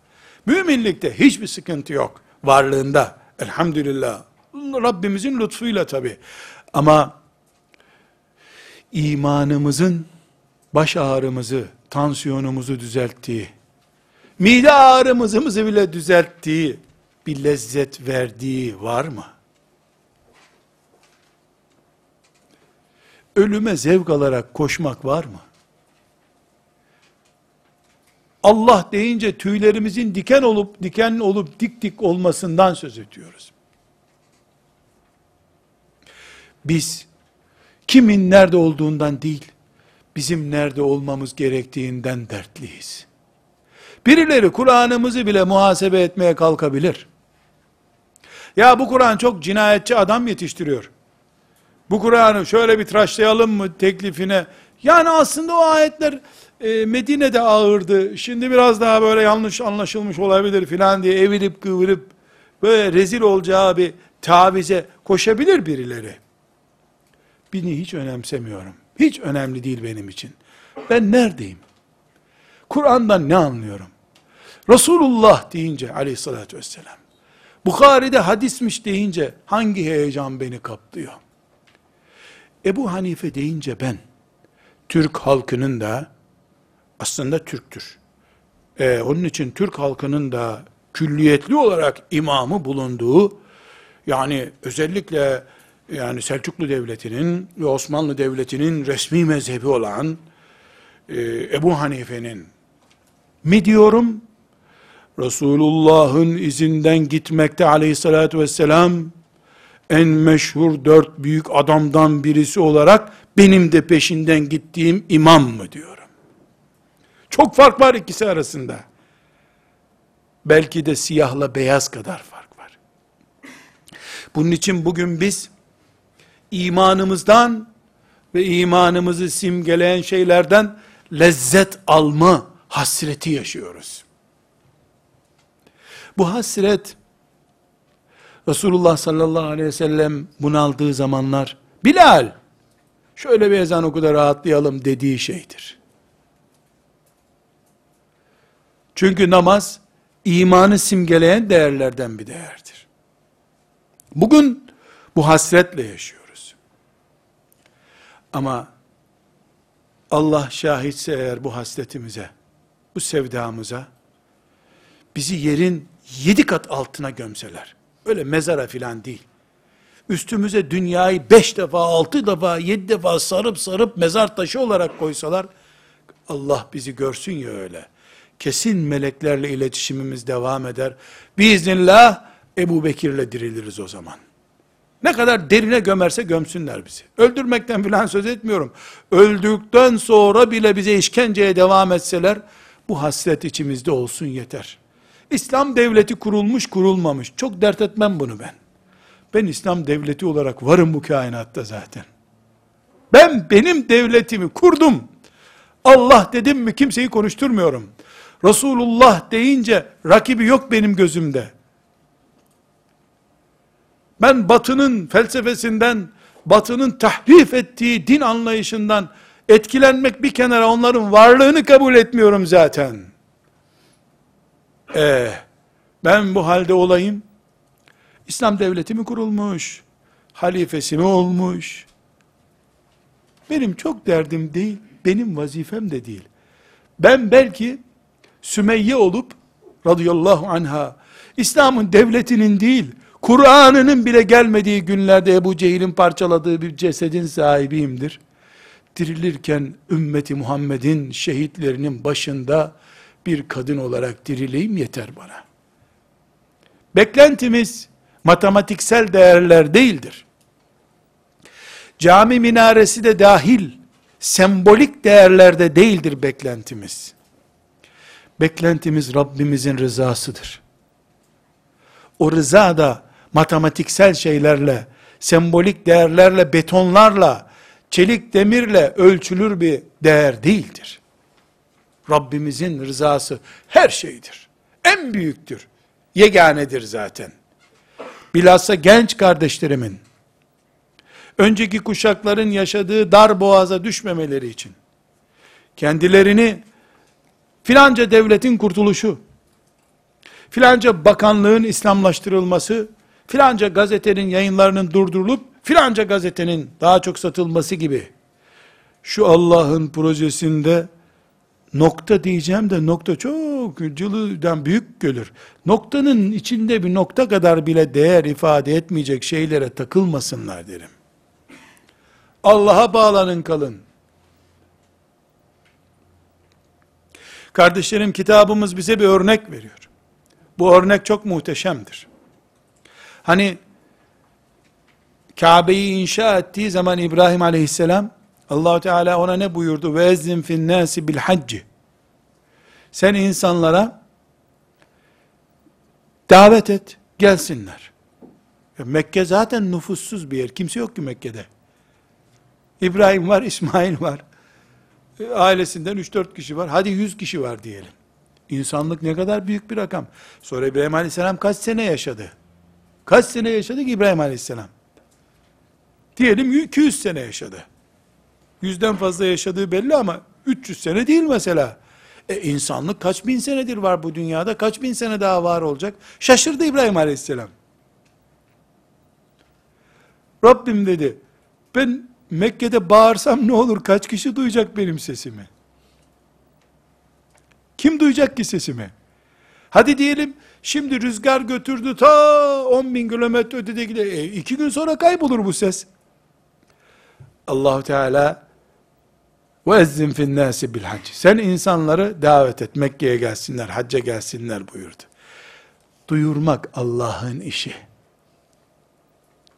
Müminlikte hiçbir sıkıntı yok varlığında, elhamdülillah. Rabbimizin lütfuyla tabi. Ama imanımızın baş ağrımızı, tansiyonumuzu düzelttiği, mide ağrımızı bile düzelttiği, bir lezzet verdiği var mı? Ölüme zevk alarak koşmak var mı? Allah deyince tüylerimizin diken olup diken olup dik dik olmasından söz ediyoruz. Biz kimin nerede olduğundan değil, bizim nerede olmamız gerektiğinden dertliyiz. Birileri Kur'an'ımızı bile muhasebe etmeye kalkabilir. Ya bu Kur'an çok cinayetçi adam yetiştiriyor. Bu Kur'an'ı şöyle bir tıraşlayalım mı teklifine? Yani aslında o ayetler e, Medine'de ağırdı. Şimdi biraz daha böyle yanlış anlaşılmış olabilir filan diye evirip kıvırıp böyle rezil olacağı bir tavize koşabilir birileri. Beni hiç önemsemiyorum. Hiç önemli değil benim için. Ben neredeyim? Kur'an'dan ne anlıyorum? Resulullah deyince aleyhissalatü vesselam, Bukhari'de hadismiş deyince hangi heyecan beni kaplıyor? Ebu Hanife deyince ben, Türk halkının da, aslında Türktür. Ee, onun için Türk halkının da külliyetli olarak imamı bulunduğu, yani özellikle yani Selçuklu Devleti'nin ve Osmanlı Devleti'nin resmi mezhebi olan e, Ebu Hanife'nin mi diyorum? Resulullah'ın izinden gitmekte aleyhissalatü vesselam, en meşhur dört büyük adamdan birisi olarak benim de peşinden gittiğim imam mı diyorum. Çok fark var ikisi arasında. Belki de siyahla beyaz kadar fark var. Bunun için bugün biz imanımızdan ve imanımızı simgeleyen şeylerden lezzet alma hasreti yaşıyoruz. Bu hasret Resulullah sallallahu aleyhi ve sellem bunaldığı zamanlar, Bilal şöyle bir ezan oku da rahatlayalım dediği şeydir. Çünkü namaz imanı simgeleyen değerlerden bir değerdir. Bugün bu hasretle yaşıyoruz. Ama Allah şahitse eğer bu hasretimize, bu sevdamıza, bizi yerin yedi kat altına gömseler, öyle mezara filan değil, üstümüze dünyayı beş defa, altı defa, yedi defa sarıp sarıp mezar taşı olarak koysalar, Allah bizi görsün ya öyle, kesin meleklerle iletişimimiz devam eder, biiznillah Ebu Bekir'le diriliriz o zaman. Ne kadar derine gömerse gömsünler bizi. Öldürmekten filan söz etmiyorum. Öldükten sonra bile bize işkenceye devam etseler, bu hasret içimizde olsun yeter. İslam devleti kurulmuş kurulmamış, çok dert etmem bunu ben. Ben İslam devleti olarak varım bu kainatta zaten. Ben benim devletimi kurdum. Allah dedim mi kimseyi konuşturmuyorum. Resulullah deyince rakibi yok benim gözümde. Ben Batı'nın felsefesinden, Batı'nın tahrif ettiği din anlayışından etkilenmek bir kenara, onların varlığını kabul etmiyorum zaten. Ee, ben bu halde olayım, İslam devleti mi kurulmuş, halifesi mi olmuş, benim çok derdim değil. benim vazifem de değil. Ben belki Sümeyye olup radıyallahu anha, İslam'ın devletinin değil, Kur'an'ının bile gelmediği günlerde Ebu Cehil'in parçaladığı bir cesedin sahibiyimdir. Dirilirken ümmeti Muhammed'in şehitlerinin başında bir kadın olarak dirileyim yeter bana. Beklentimiz matematiksel değerler değildir. Cami minaresi de dahil sembolik değerlerde değildir beklentimiz. Beklentimiz Rabbimizin rızasıdır. O rıza da matematiksel şeylerle, sembolik değerlerle, betonlarla, çelik demirle ölçülür bir değer değildir. Rabbimizin rızası her şeydir. En büyüktür. Yeganedir zaten. Bilhassa genç kardeşlerimin, önceki kuşakların yaşadığı dar boğaza düşmemeleri için, kendilerini filanca devletin kurtuluşu, filanca bakanlığın İslamlaştırılması, filanca gazetenin yayınlarının durdurulup, filanca gazetenin daha çok satılması gibi, şu Allah'ın projesinde nokta diyeceğim de nokta çok cılıdan büyük gelir. Noktanın içinde bir nokta kadar bile değer ifade etmeyecek şeylere takılmasınlar derim. Allah'a bağlanın kalın. Kardeşlerim, kitabımız bize bir örnek veriyor. Bu örnek çok muhteşemdir. Hani Kabe'yi inşa ettiği zaman İbrahim aleyhisselam, Allah-u Teala ona ne buyurdu? وَاَزِّنْ فِي النَّاسِ بِالْحَجِّ Sen insanlara davet et, gelsinler. Mekke zaten nüfussuz bir yer. Kimse yok ki Mekke'de. İbrahim var, İsmail var. Ailesinden üç dört kişi var. Hadi yüz kişi var diyelim. İnsanlık ne kadar büyük bir rakam. Sonra İbrahim aleyhisselam kaç sene yaşadı? Kaç sene yaşadı ki İbrahim aleyhisselam? Diyelim iki yüz sene yaşadı. Yüzden fazla yaşadığı belli ama üç yüz sene değil mesela. E insanlık kaç bin senedir var bu dünyada? Kaç bin sene daha var olacak? Şaşırdı İbrahim aleyhisselam. Rabbim dedi, ben Mekke'de bağırsam ne olur? Kaç kişi duyacak benim sesimi? Kim duyacak ki sesimi? Hadi diyelim, şimdi rüzgar götürdü ta on bin kilometre ötede gider. E, iki gün sonra kaybolur bu ses. Allah-u Teala وَاَزِّنْ فِي النَّاسِ بِالْحَجِّ Sen insanları davet et, Mekke'ye gelsinler, hacca gelsinler buyurdu. Duyurmak Allah'ın işi.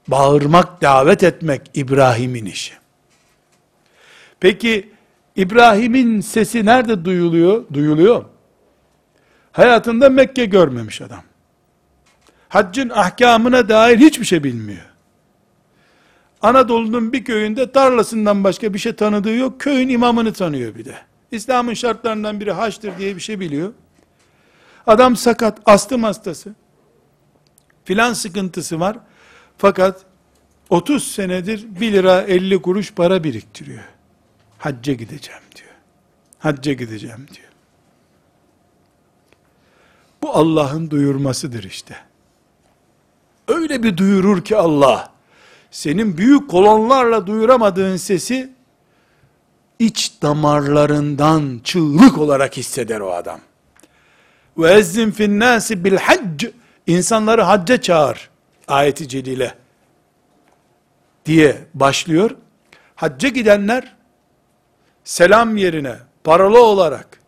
Bağırmak, davet etmek İbrahim'in işi. Peki İbrahim'in sesi nerede duyuluyor? Duyuluyor. Hayatında Mekke görmemiş adam. Haccın ahkamına dair hiçbir şey bilmiyor. Anadolu'nun bir köyünde tarlasından başka bir şey tanıdığı yok. Köyün imamını tanıyor bir de. İslam'ın şartlarından biri haçtır diye bir şey biliyor. Adam sakat, astım hastası. Filan sıkıntısı var. Fakat otuz senedir bir lira elli kuruş para biriktiriyor. Hacca gideceğim diyor. Hacca gideceğim diyor. Bu Allah'ın duyurmasıdır işte. Öyle bir duyurur ki Allah, senin büyük kolonlarla duyuramadığın sesi, iç damarlarından çığlık olarak hisseder o adam. وَاَزِّنْ فِي النَّاسِ بِالْحَجِّ İnsanları hacca çağır, ayeti celile diye başlıyor. Hacca gidenler, selam yerine, paralı olarak,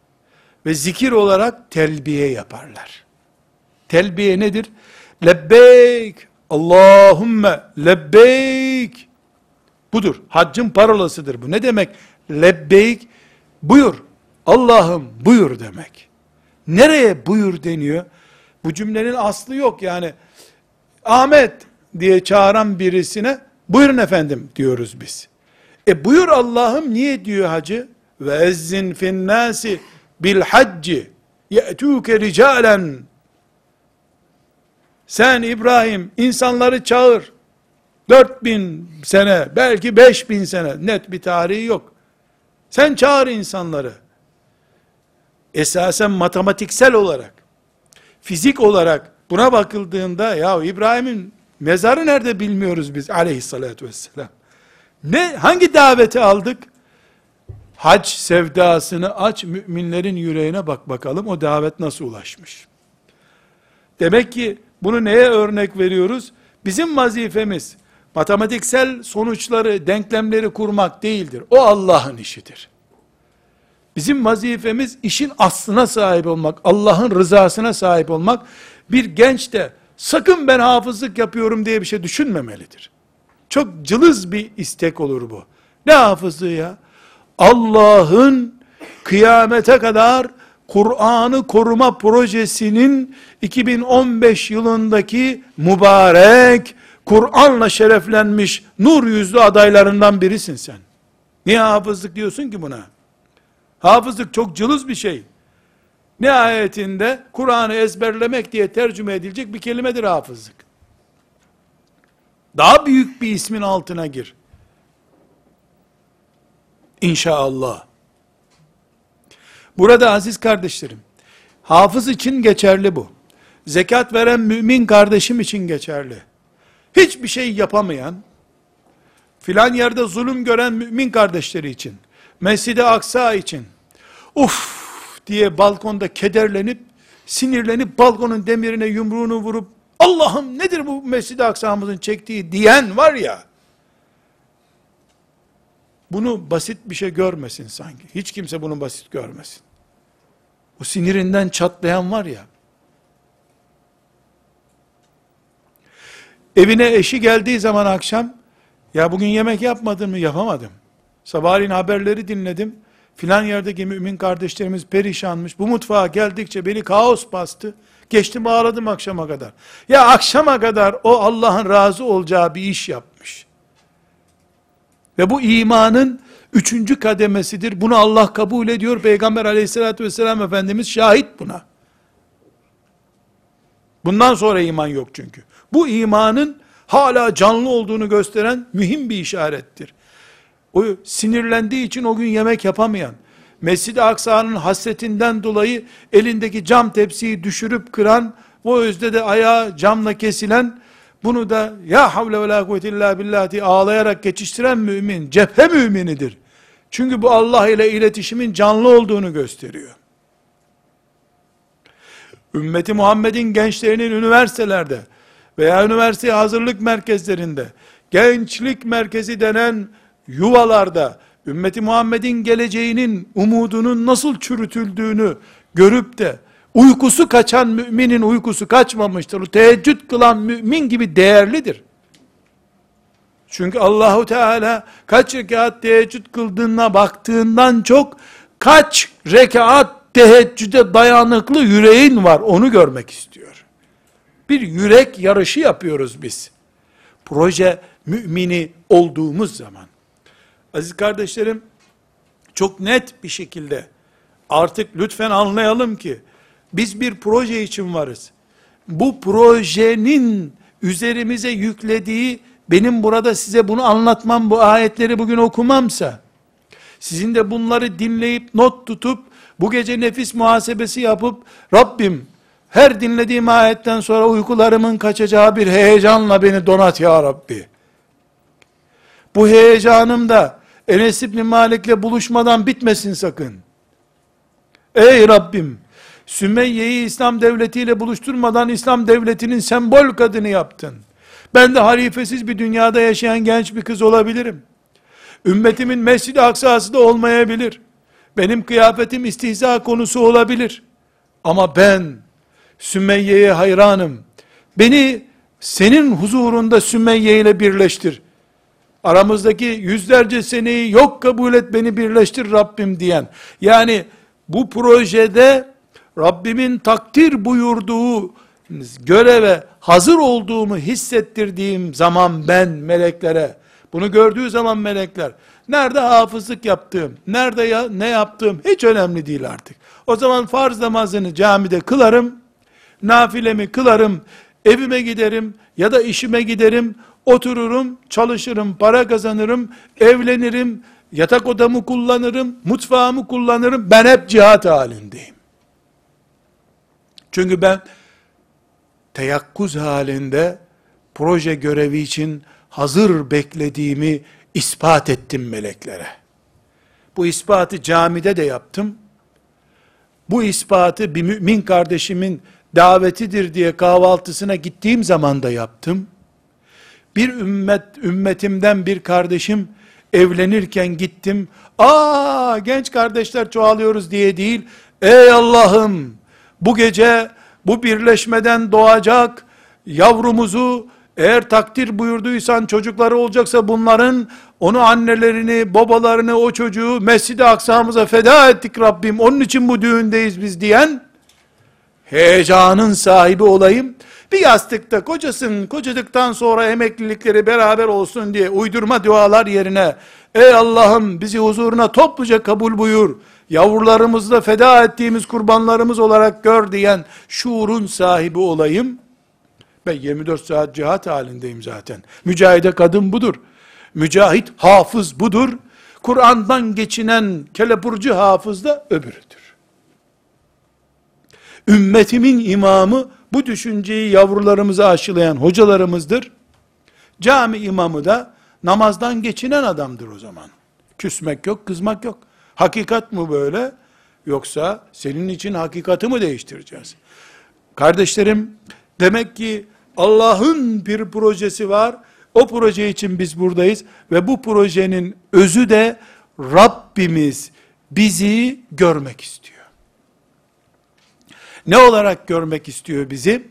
ve zikir olarak telbiye yaparlar. Telbiye nedir? Lebbeyk, Allahümme lebbeyk. Budur. Haccın parolasıdır bu. Ne demek? Lebbeyk, buyur. Allah'ım buyur demek. Nereye buyur deniyor? Bu cümlenin aslı yok yani. Ahmet diye çağıran birisine buyurun efendim diyoruz biz. E buyur Allah'ım niye diyor hacı? Ve ezzin finnâsi bilhacci ye'tûke ricalen. Sen İbrahim insanları çağır. Dört bin sene, belki beş bin sene, net bir tarihi yok. Sen çağır insanları. Esasen matematiksel olarak, fizik olarak buna bakıldığında, ya İbrahim'in mezarı nerede bilmiyoruz biz aleyhissalatü vesselam. Ne, hangi daveti aldık? hac sevdasını aç, müminlerin yüreğine bak bakalım, o davet nasıl ulaşmış? Demek ki bunu neye örnek veriyoruz? Bizim vazifemiz, matematiksel sonuçları, denklemleri kurmak değildir. O Allah'ın işidir. Bizim vazifemiz, işin aslına sahip olmak, Allah'ın rızasına sahip olmak. Bir genç de, sakın ben hafızlık yapıyorum diye bir şey düşünmemelidir. Çok cılız bir istek olur bu. Ne hafızlığı ya? Allah'ın kıyamete kadar Kur'an'ı koruma projesinin iki bin on beş yılındaki mübarek, Kur'an'la şereflenmiş nur yüzlü adaylarından birisin sen. Niye hafızlık diyorsun ki buna? Hafızlık çok cılız bir şey. Nihayetinde Kur'an'ı ezberlemek diye tercüme edilecek bir kelimedir hafızlık. Daha büyük bir ismin altına gir. İnşallah. Burada aziz kardeşlerim, hafız için geçerli bu. Zekat veren mümin kardeşim için geçerli. Hiçbir şey yapamayan, filan yerde zulüm gören mümin kardeşleri için, Mescid-i Aksa için, uff diye balkonda kederlenip, sinirlenip, balkonun demirine yumruğunu vurup, Allah'ım nedir bu Mescid-i Aksa'mızın çektiği diyen var ya, bunu basit bir şey görmesin sanki. Hiç kimse bunu basit görmesin. O sinirinden çatlayan var ya, evine eşi geldiği zaman akşam, ya bugün yemek yapmadın mı? Yapamadım. Sabahleyin haberleri dinledim. Filan yerdeki mümin kardeşlerimiz perişanmış. Bu mutfağa geldikçe beni kaos bastı. Geçtim ağladım akşama kadar. Ya akşama kadar o Allah'ın razı olacağı bir iş yapmış. Ve bu imanın üçüncü kademesidir. Bunu Allah kabul ediyor. Peygamber aleyhissalatü vesselam Efendimiz şahit buna. Bundan sonra iman yok çünkü. Bu imanın hala canlı olduğunu gösteren mühim bir işarettir. O sinirlendiği için o gün yemek yapamayan, Mescid-i Aksa'nın hasretinden dolayı elindeki cam tepsiyi düşürüp kıran, o özde de ayağı camla kesilen, bunu da ya havle ve la kuvvete illa billah diye ağlayarak geçiştiren mümin, cephe müminidir. Çünkü bu Allah ile iletişimin canlı olduğunu gösteriyor. Ümmeti Muhammed'in gençlerinin üniversitelerde veya üniversiteye hazırlık merkezlerinde, gençlik merkezi denen yuvalarda, ümmeti Muhammed'in geleceğinin, umudunun nasıl çürütüldüğünü görüp de, uykusu kaçan müminin uykusu kaçmamıştır. Teheccüd kılan mümin gibi değerlidir. Çünkü Allahu Teala kaç rekat teheccüd kıldığına baktığından çok, kaç rekat teheccüde dayanıklı yüreğin var, onu görmek istiyor. Bir yürek yarışı yapıyoruz biz. Proje mümini olduğumuz zaman. Aziz kardeşlerim, çok net bir şekilde artık lütfen anlayalım ki, biz bir proje için varız. Bu projenin üzerimize yüklediği, benim burada size bunu anlatmam, bu ayetleri bugün okumamsa, sizin de bunları dinleyip not tutup, bu gece nefis muhasebesi yapıp, Rabbim her dinlediğim ayetten sonra uykularımın kaçacağı bir heyecanla beni donat ya Rabbi. Bu heyecanım da Enes İbni Malik'le buluşmadan bitmesin sakın. Ey Rabbim, Sümeyye'yi İslam devletiyle buluşturmadan İslam devletinin sembol kadını yaptın. Ben de halifesiz bir dünyada yaşayan genç bir kız olabilirim. Ümmetimin Mescid-i Aksa'sı da olmayabilir. Benim kıyafetim istihza konusu olabilir. Ama ben Sümeyye'ye hayranım. Beni senin huzurunda Sümeyye ile birleştir. Aramızdaki yüzlerce seneyi yok kabul et, beni birleştir Rabbim diyen. Yani bu projede Rabbimin takdir buyurduğu göreve hazır olduğumu hissettirdiğim zaman ben meleklere, bunu gördüğü zaman melekler, nerede hafızlık yaptığım, nerede ya, ne yaptığım hiç önemli değil artık. O zaman farz namazını camide kılarım, nafilemi kılarım, evime giderim ya da işime giderim, otururum, çalışırım, para kazanırım, evlenirim, yatak odamı kullanırım, mutfağımı kullanırım, ben hep cihat halindeyim. Çünkü ben teyakkuz halinde proje görevi için hazır beklediğimi ispat ettim meleklere. Bu ispatı camide de yaptım. Bu ispatı bir mümin kardeşimin davetidir diye kahvaltısına gittiğim zaman da yaptım. Bir ümmet, ümmetimden bir kardeşim evlenirken gittim. Aa, genç kardeşler çoğalıyoruz diye değil. Ey Allah'ım, bu gece bu birleşmeden doğacak yavrumuzu, eğer takdir buyurduysan çocukları olacaksa bunların, onu annelerini, babalarını, o çocuğu Mescid-i Aksa'mıza feda ettik Rabbim, onun için bu düğündeyiz biz diyen, heyecanın sahibi olayım, bir yastıkta kocasın, kocadıktan sonra emeklilikleri beraber olsun diye uydurma dualar yerine, ey Allah'ım bizi huzuruna topluca kabul buyur, yavrularımızla feda ettiğimiz kurbanlarımız olarak gör diyen şuurun sahibi olayım. Ben yirmi dört saat cihat halindeyim zaten. Mücahide kadın budur. Mücahit hafız budur. Kur'an'dan geçinen kelepurcu hafız da öbürüdür. Ümmetimin imamı bu düşünceyi yavrularımıza aşılayan hocalarımızdır. Cami imamı da namazdan geçinen adamdır o zaman. Küsmek yok, kızmak yok. Hakikat mı böyle? Yoksa senin için hakikati mi değiştireceğiz? Kardeşlerim, demek ki Allah'ın bir projesi var. O proje için biz buradayız. Ve bu projenin özü de Rabbimiz bizi görmek istiyor. Ne olarak görmek istiyor bizi?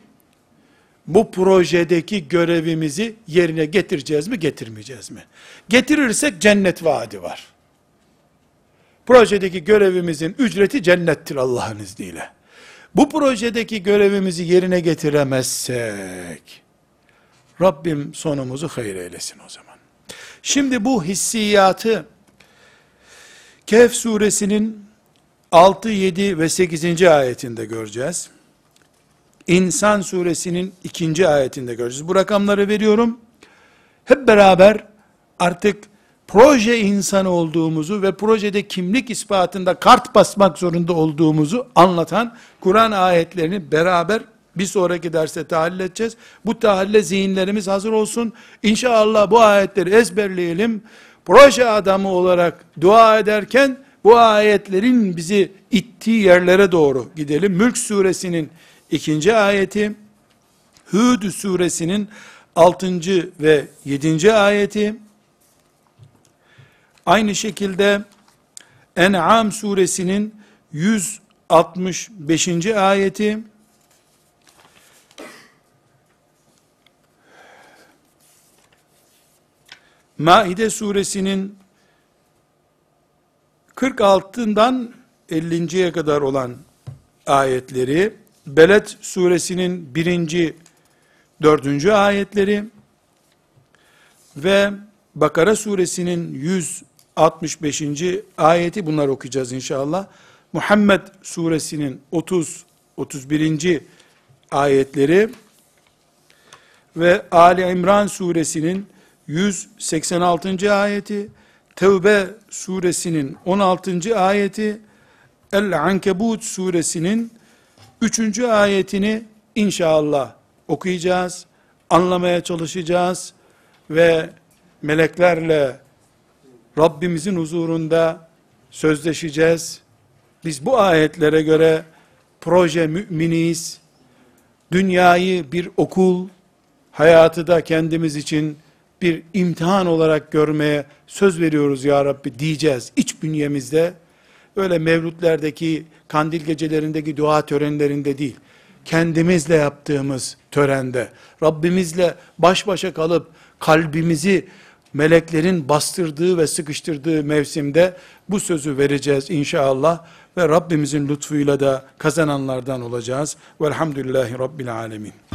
Bu projedeki görevimizi yerine getireceğiz mi, getirmeyeceğiz mi? Getirirsek cennet vaadi var. Projedeki görevimizin ücreti cennettir Allah'ın izniyle. Bu projedeki görevimizi yerine getiremezsek, Rabbim sonumuzu hayır eylesin o zaman. Şimdi bu hissiyatı, Kehf suresinin altı, yedi ve sekizinci ayetinde göreceğiz. İnsan suresinin ikinci ayetinde göreceğiz. Bu rakamları veriyorum. Hep beraber artık proje insanı olduğumuzu ve projede kimlik ispatında kart basmak zorunda olduğumuzu anlatan Kur'an ayetlerini beraber bir sonraki derste tahlil edeceğiz. Bu tahlile zihinlerimiz hazır olsun. İnşallah bu ayetleri ezberleyelim. Proje adamı olarak dua ederken bu ayetlerin bizi ittiği yerlere doğru gidelim. Mülk suresinin ikinci ayeti, Hud suresinin altıncı ve yedinci ayeti, aynı şekilde En'am suresinin yüz altmış beşinci ayeti, Maide suresinin kırk altıdan ellinciye kadar olan ayetleri, Beled suresinin birinci dördüncü ayetleri ve Bakara suresinin yüz altmış beşinci ayeti, bunları okuyacağız inşallah. Muhammed suresinin otuz otuz birinci ayetleri ve Ali İmran suresinin yüz seksen altıncı ayeti, Tevbe suresinin on altıncı ayeti, El-Ankebut suresinin üçüncü ayetini inşallah okuyacağız, anlamaya çalışacağız ve meleklerle Rabbimizin huzurunda sözleşeceğiz. Biz bu ayetlere göre proje müminiyiz. Dünyayı bir okul, hayatı da kendimiz için bir imtihan olarak görmeye söz veriyoruz ya Rabbi diyeceğiz iç bünyemizde. Öyle mevlütlerdeki, kandil gecelerindeki dua törenlerinde değil, kendimizle yaptığımız törende, Rabbimizle baş başa kalıp kalbimizi meleklerin bastırdığı ve sıkıştırdığı mevsimde bu sözü vereceğiz inşallah ve Rabbimizin lütfuyla da kazananlardan olacağız. Velhamdülillahi Rabbil alemin.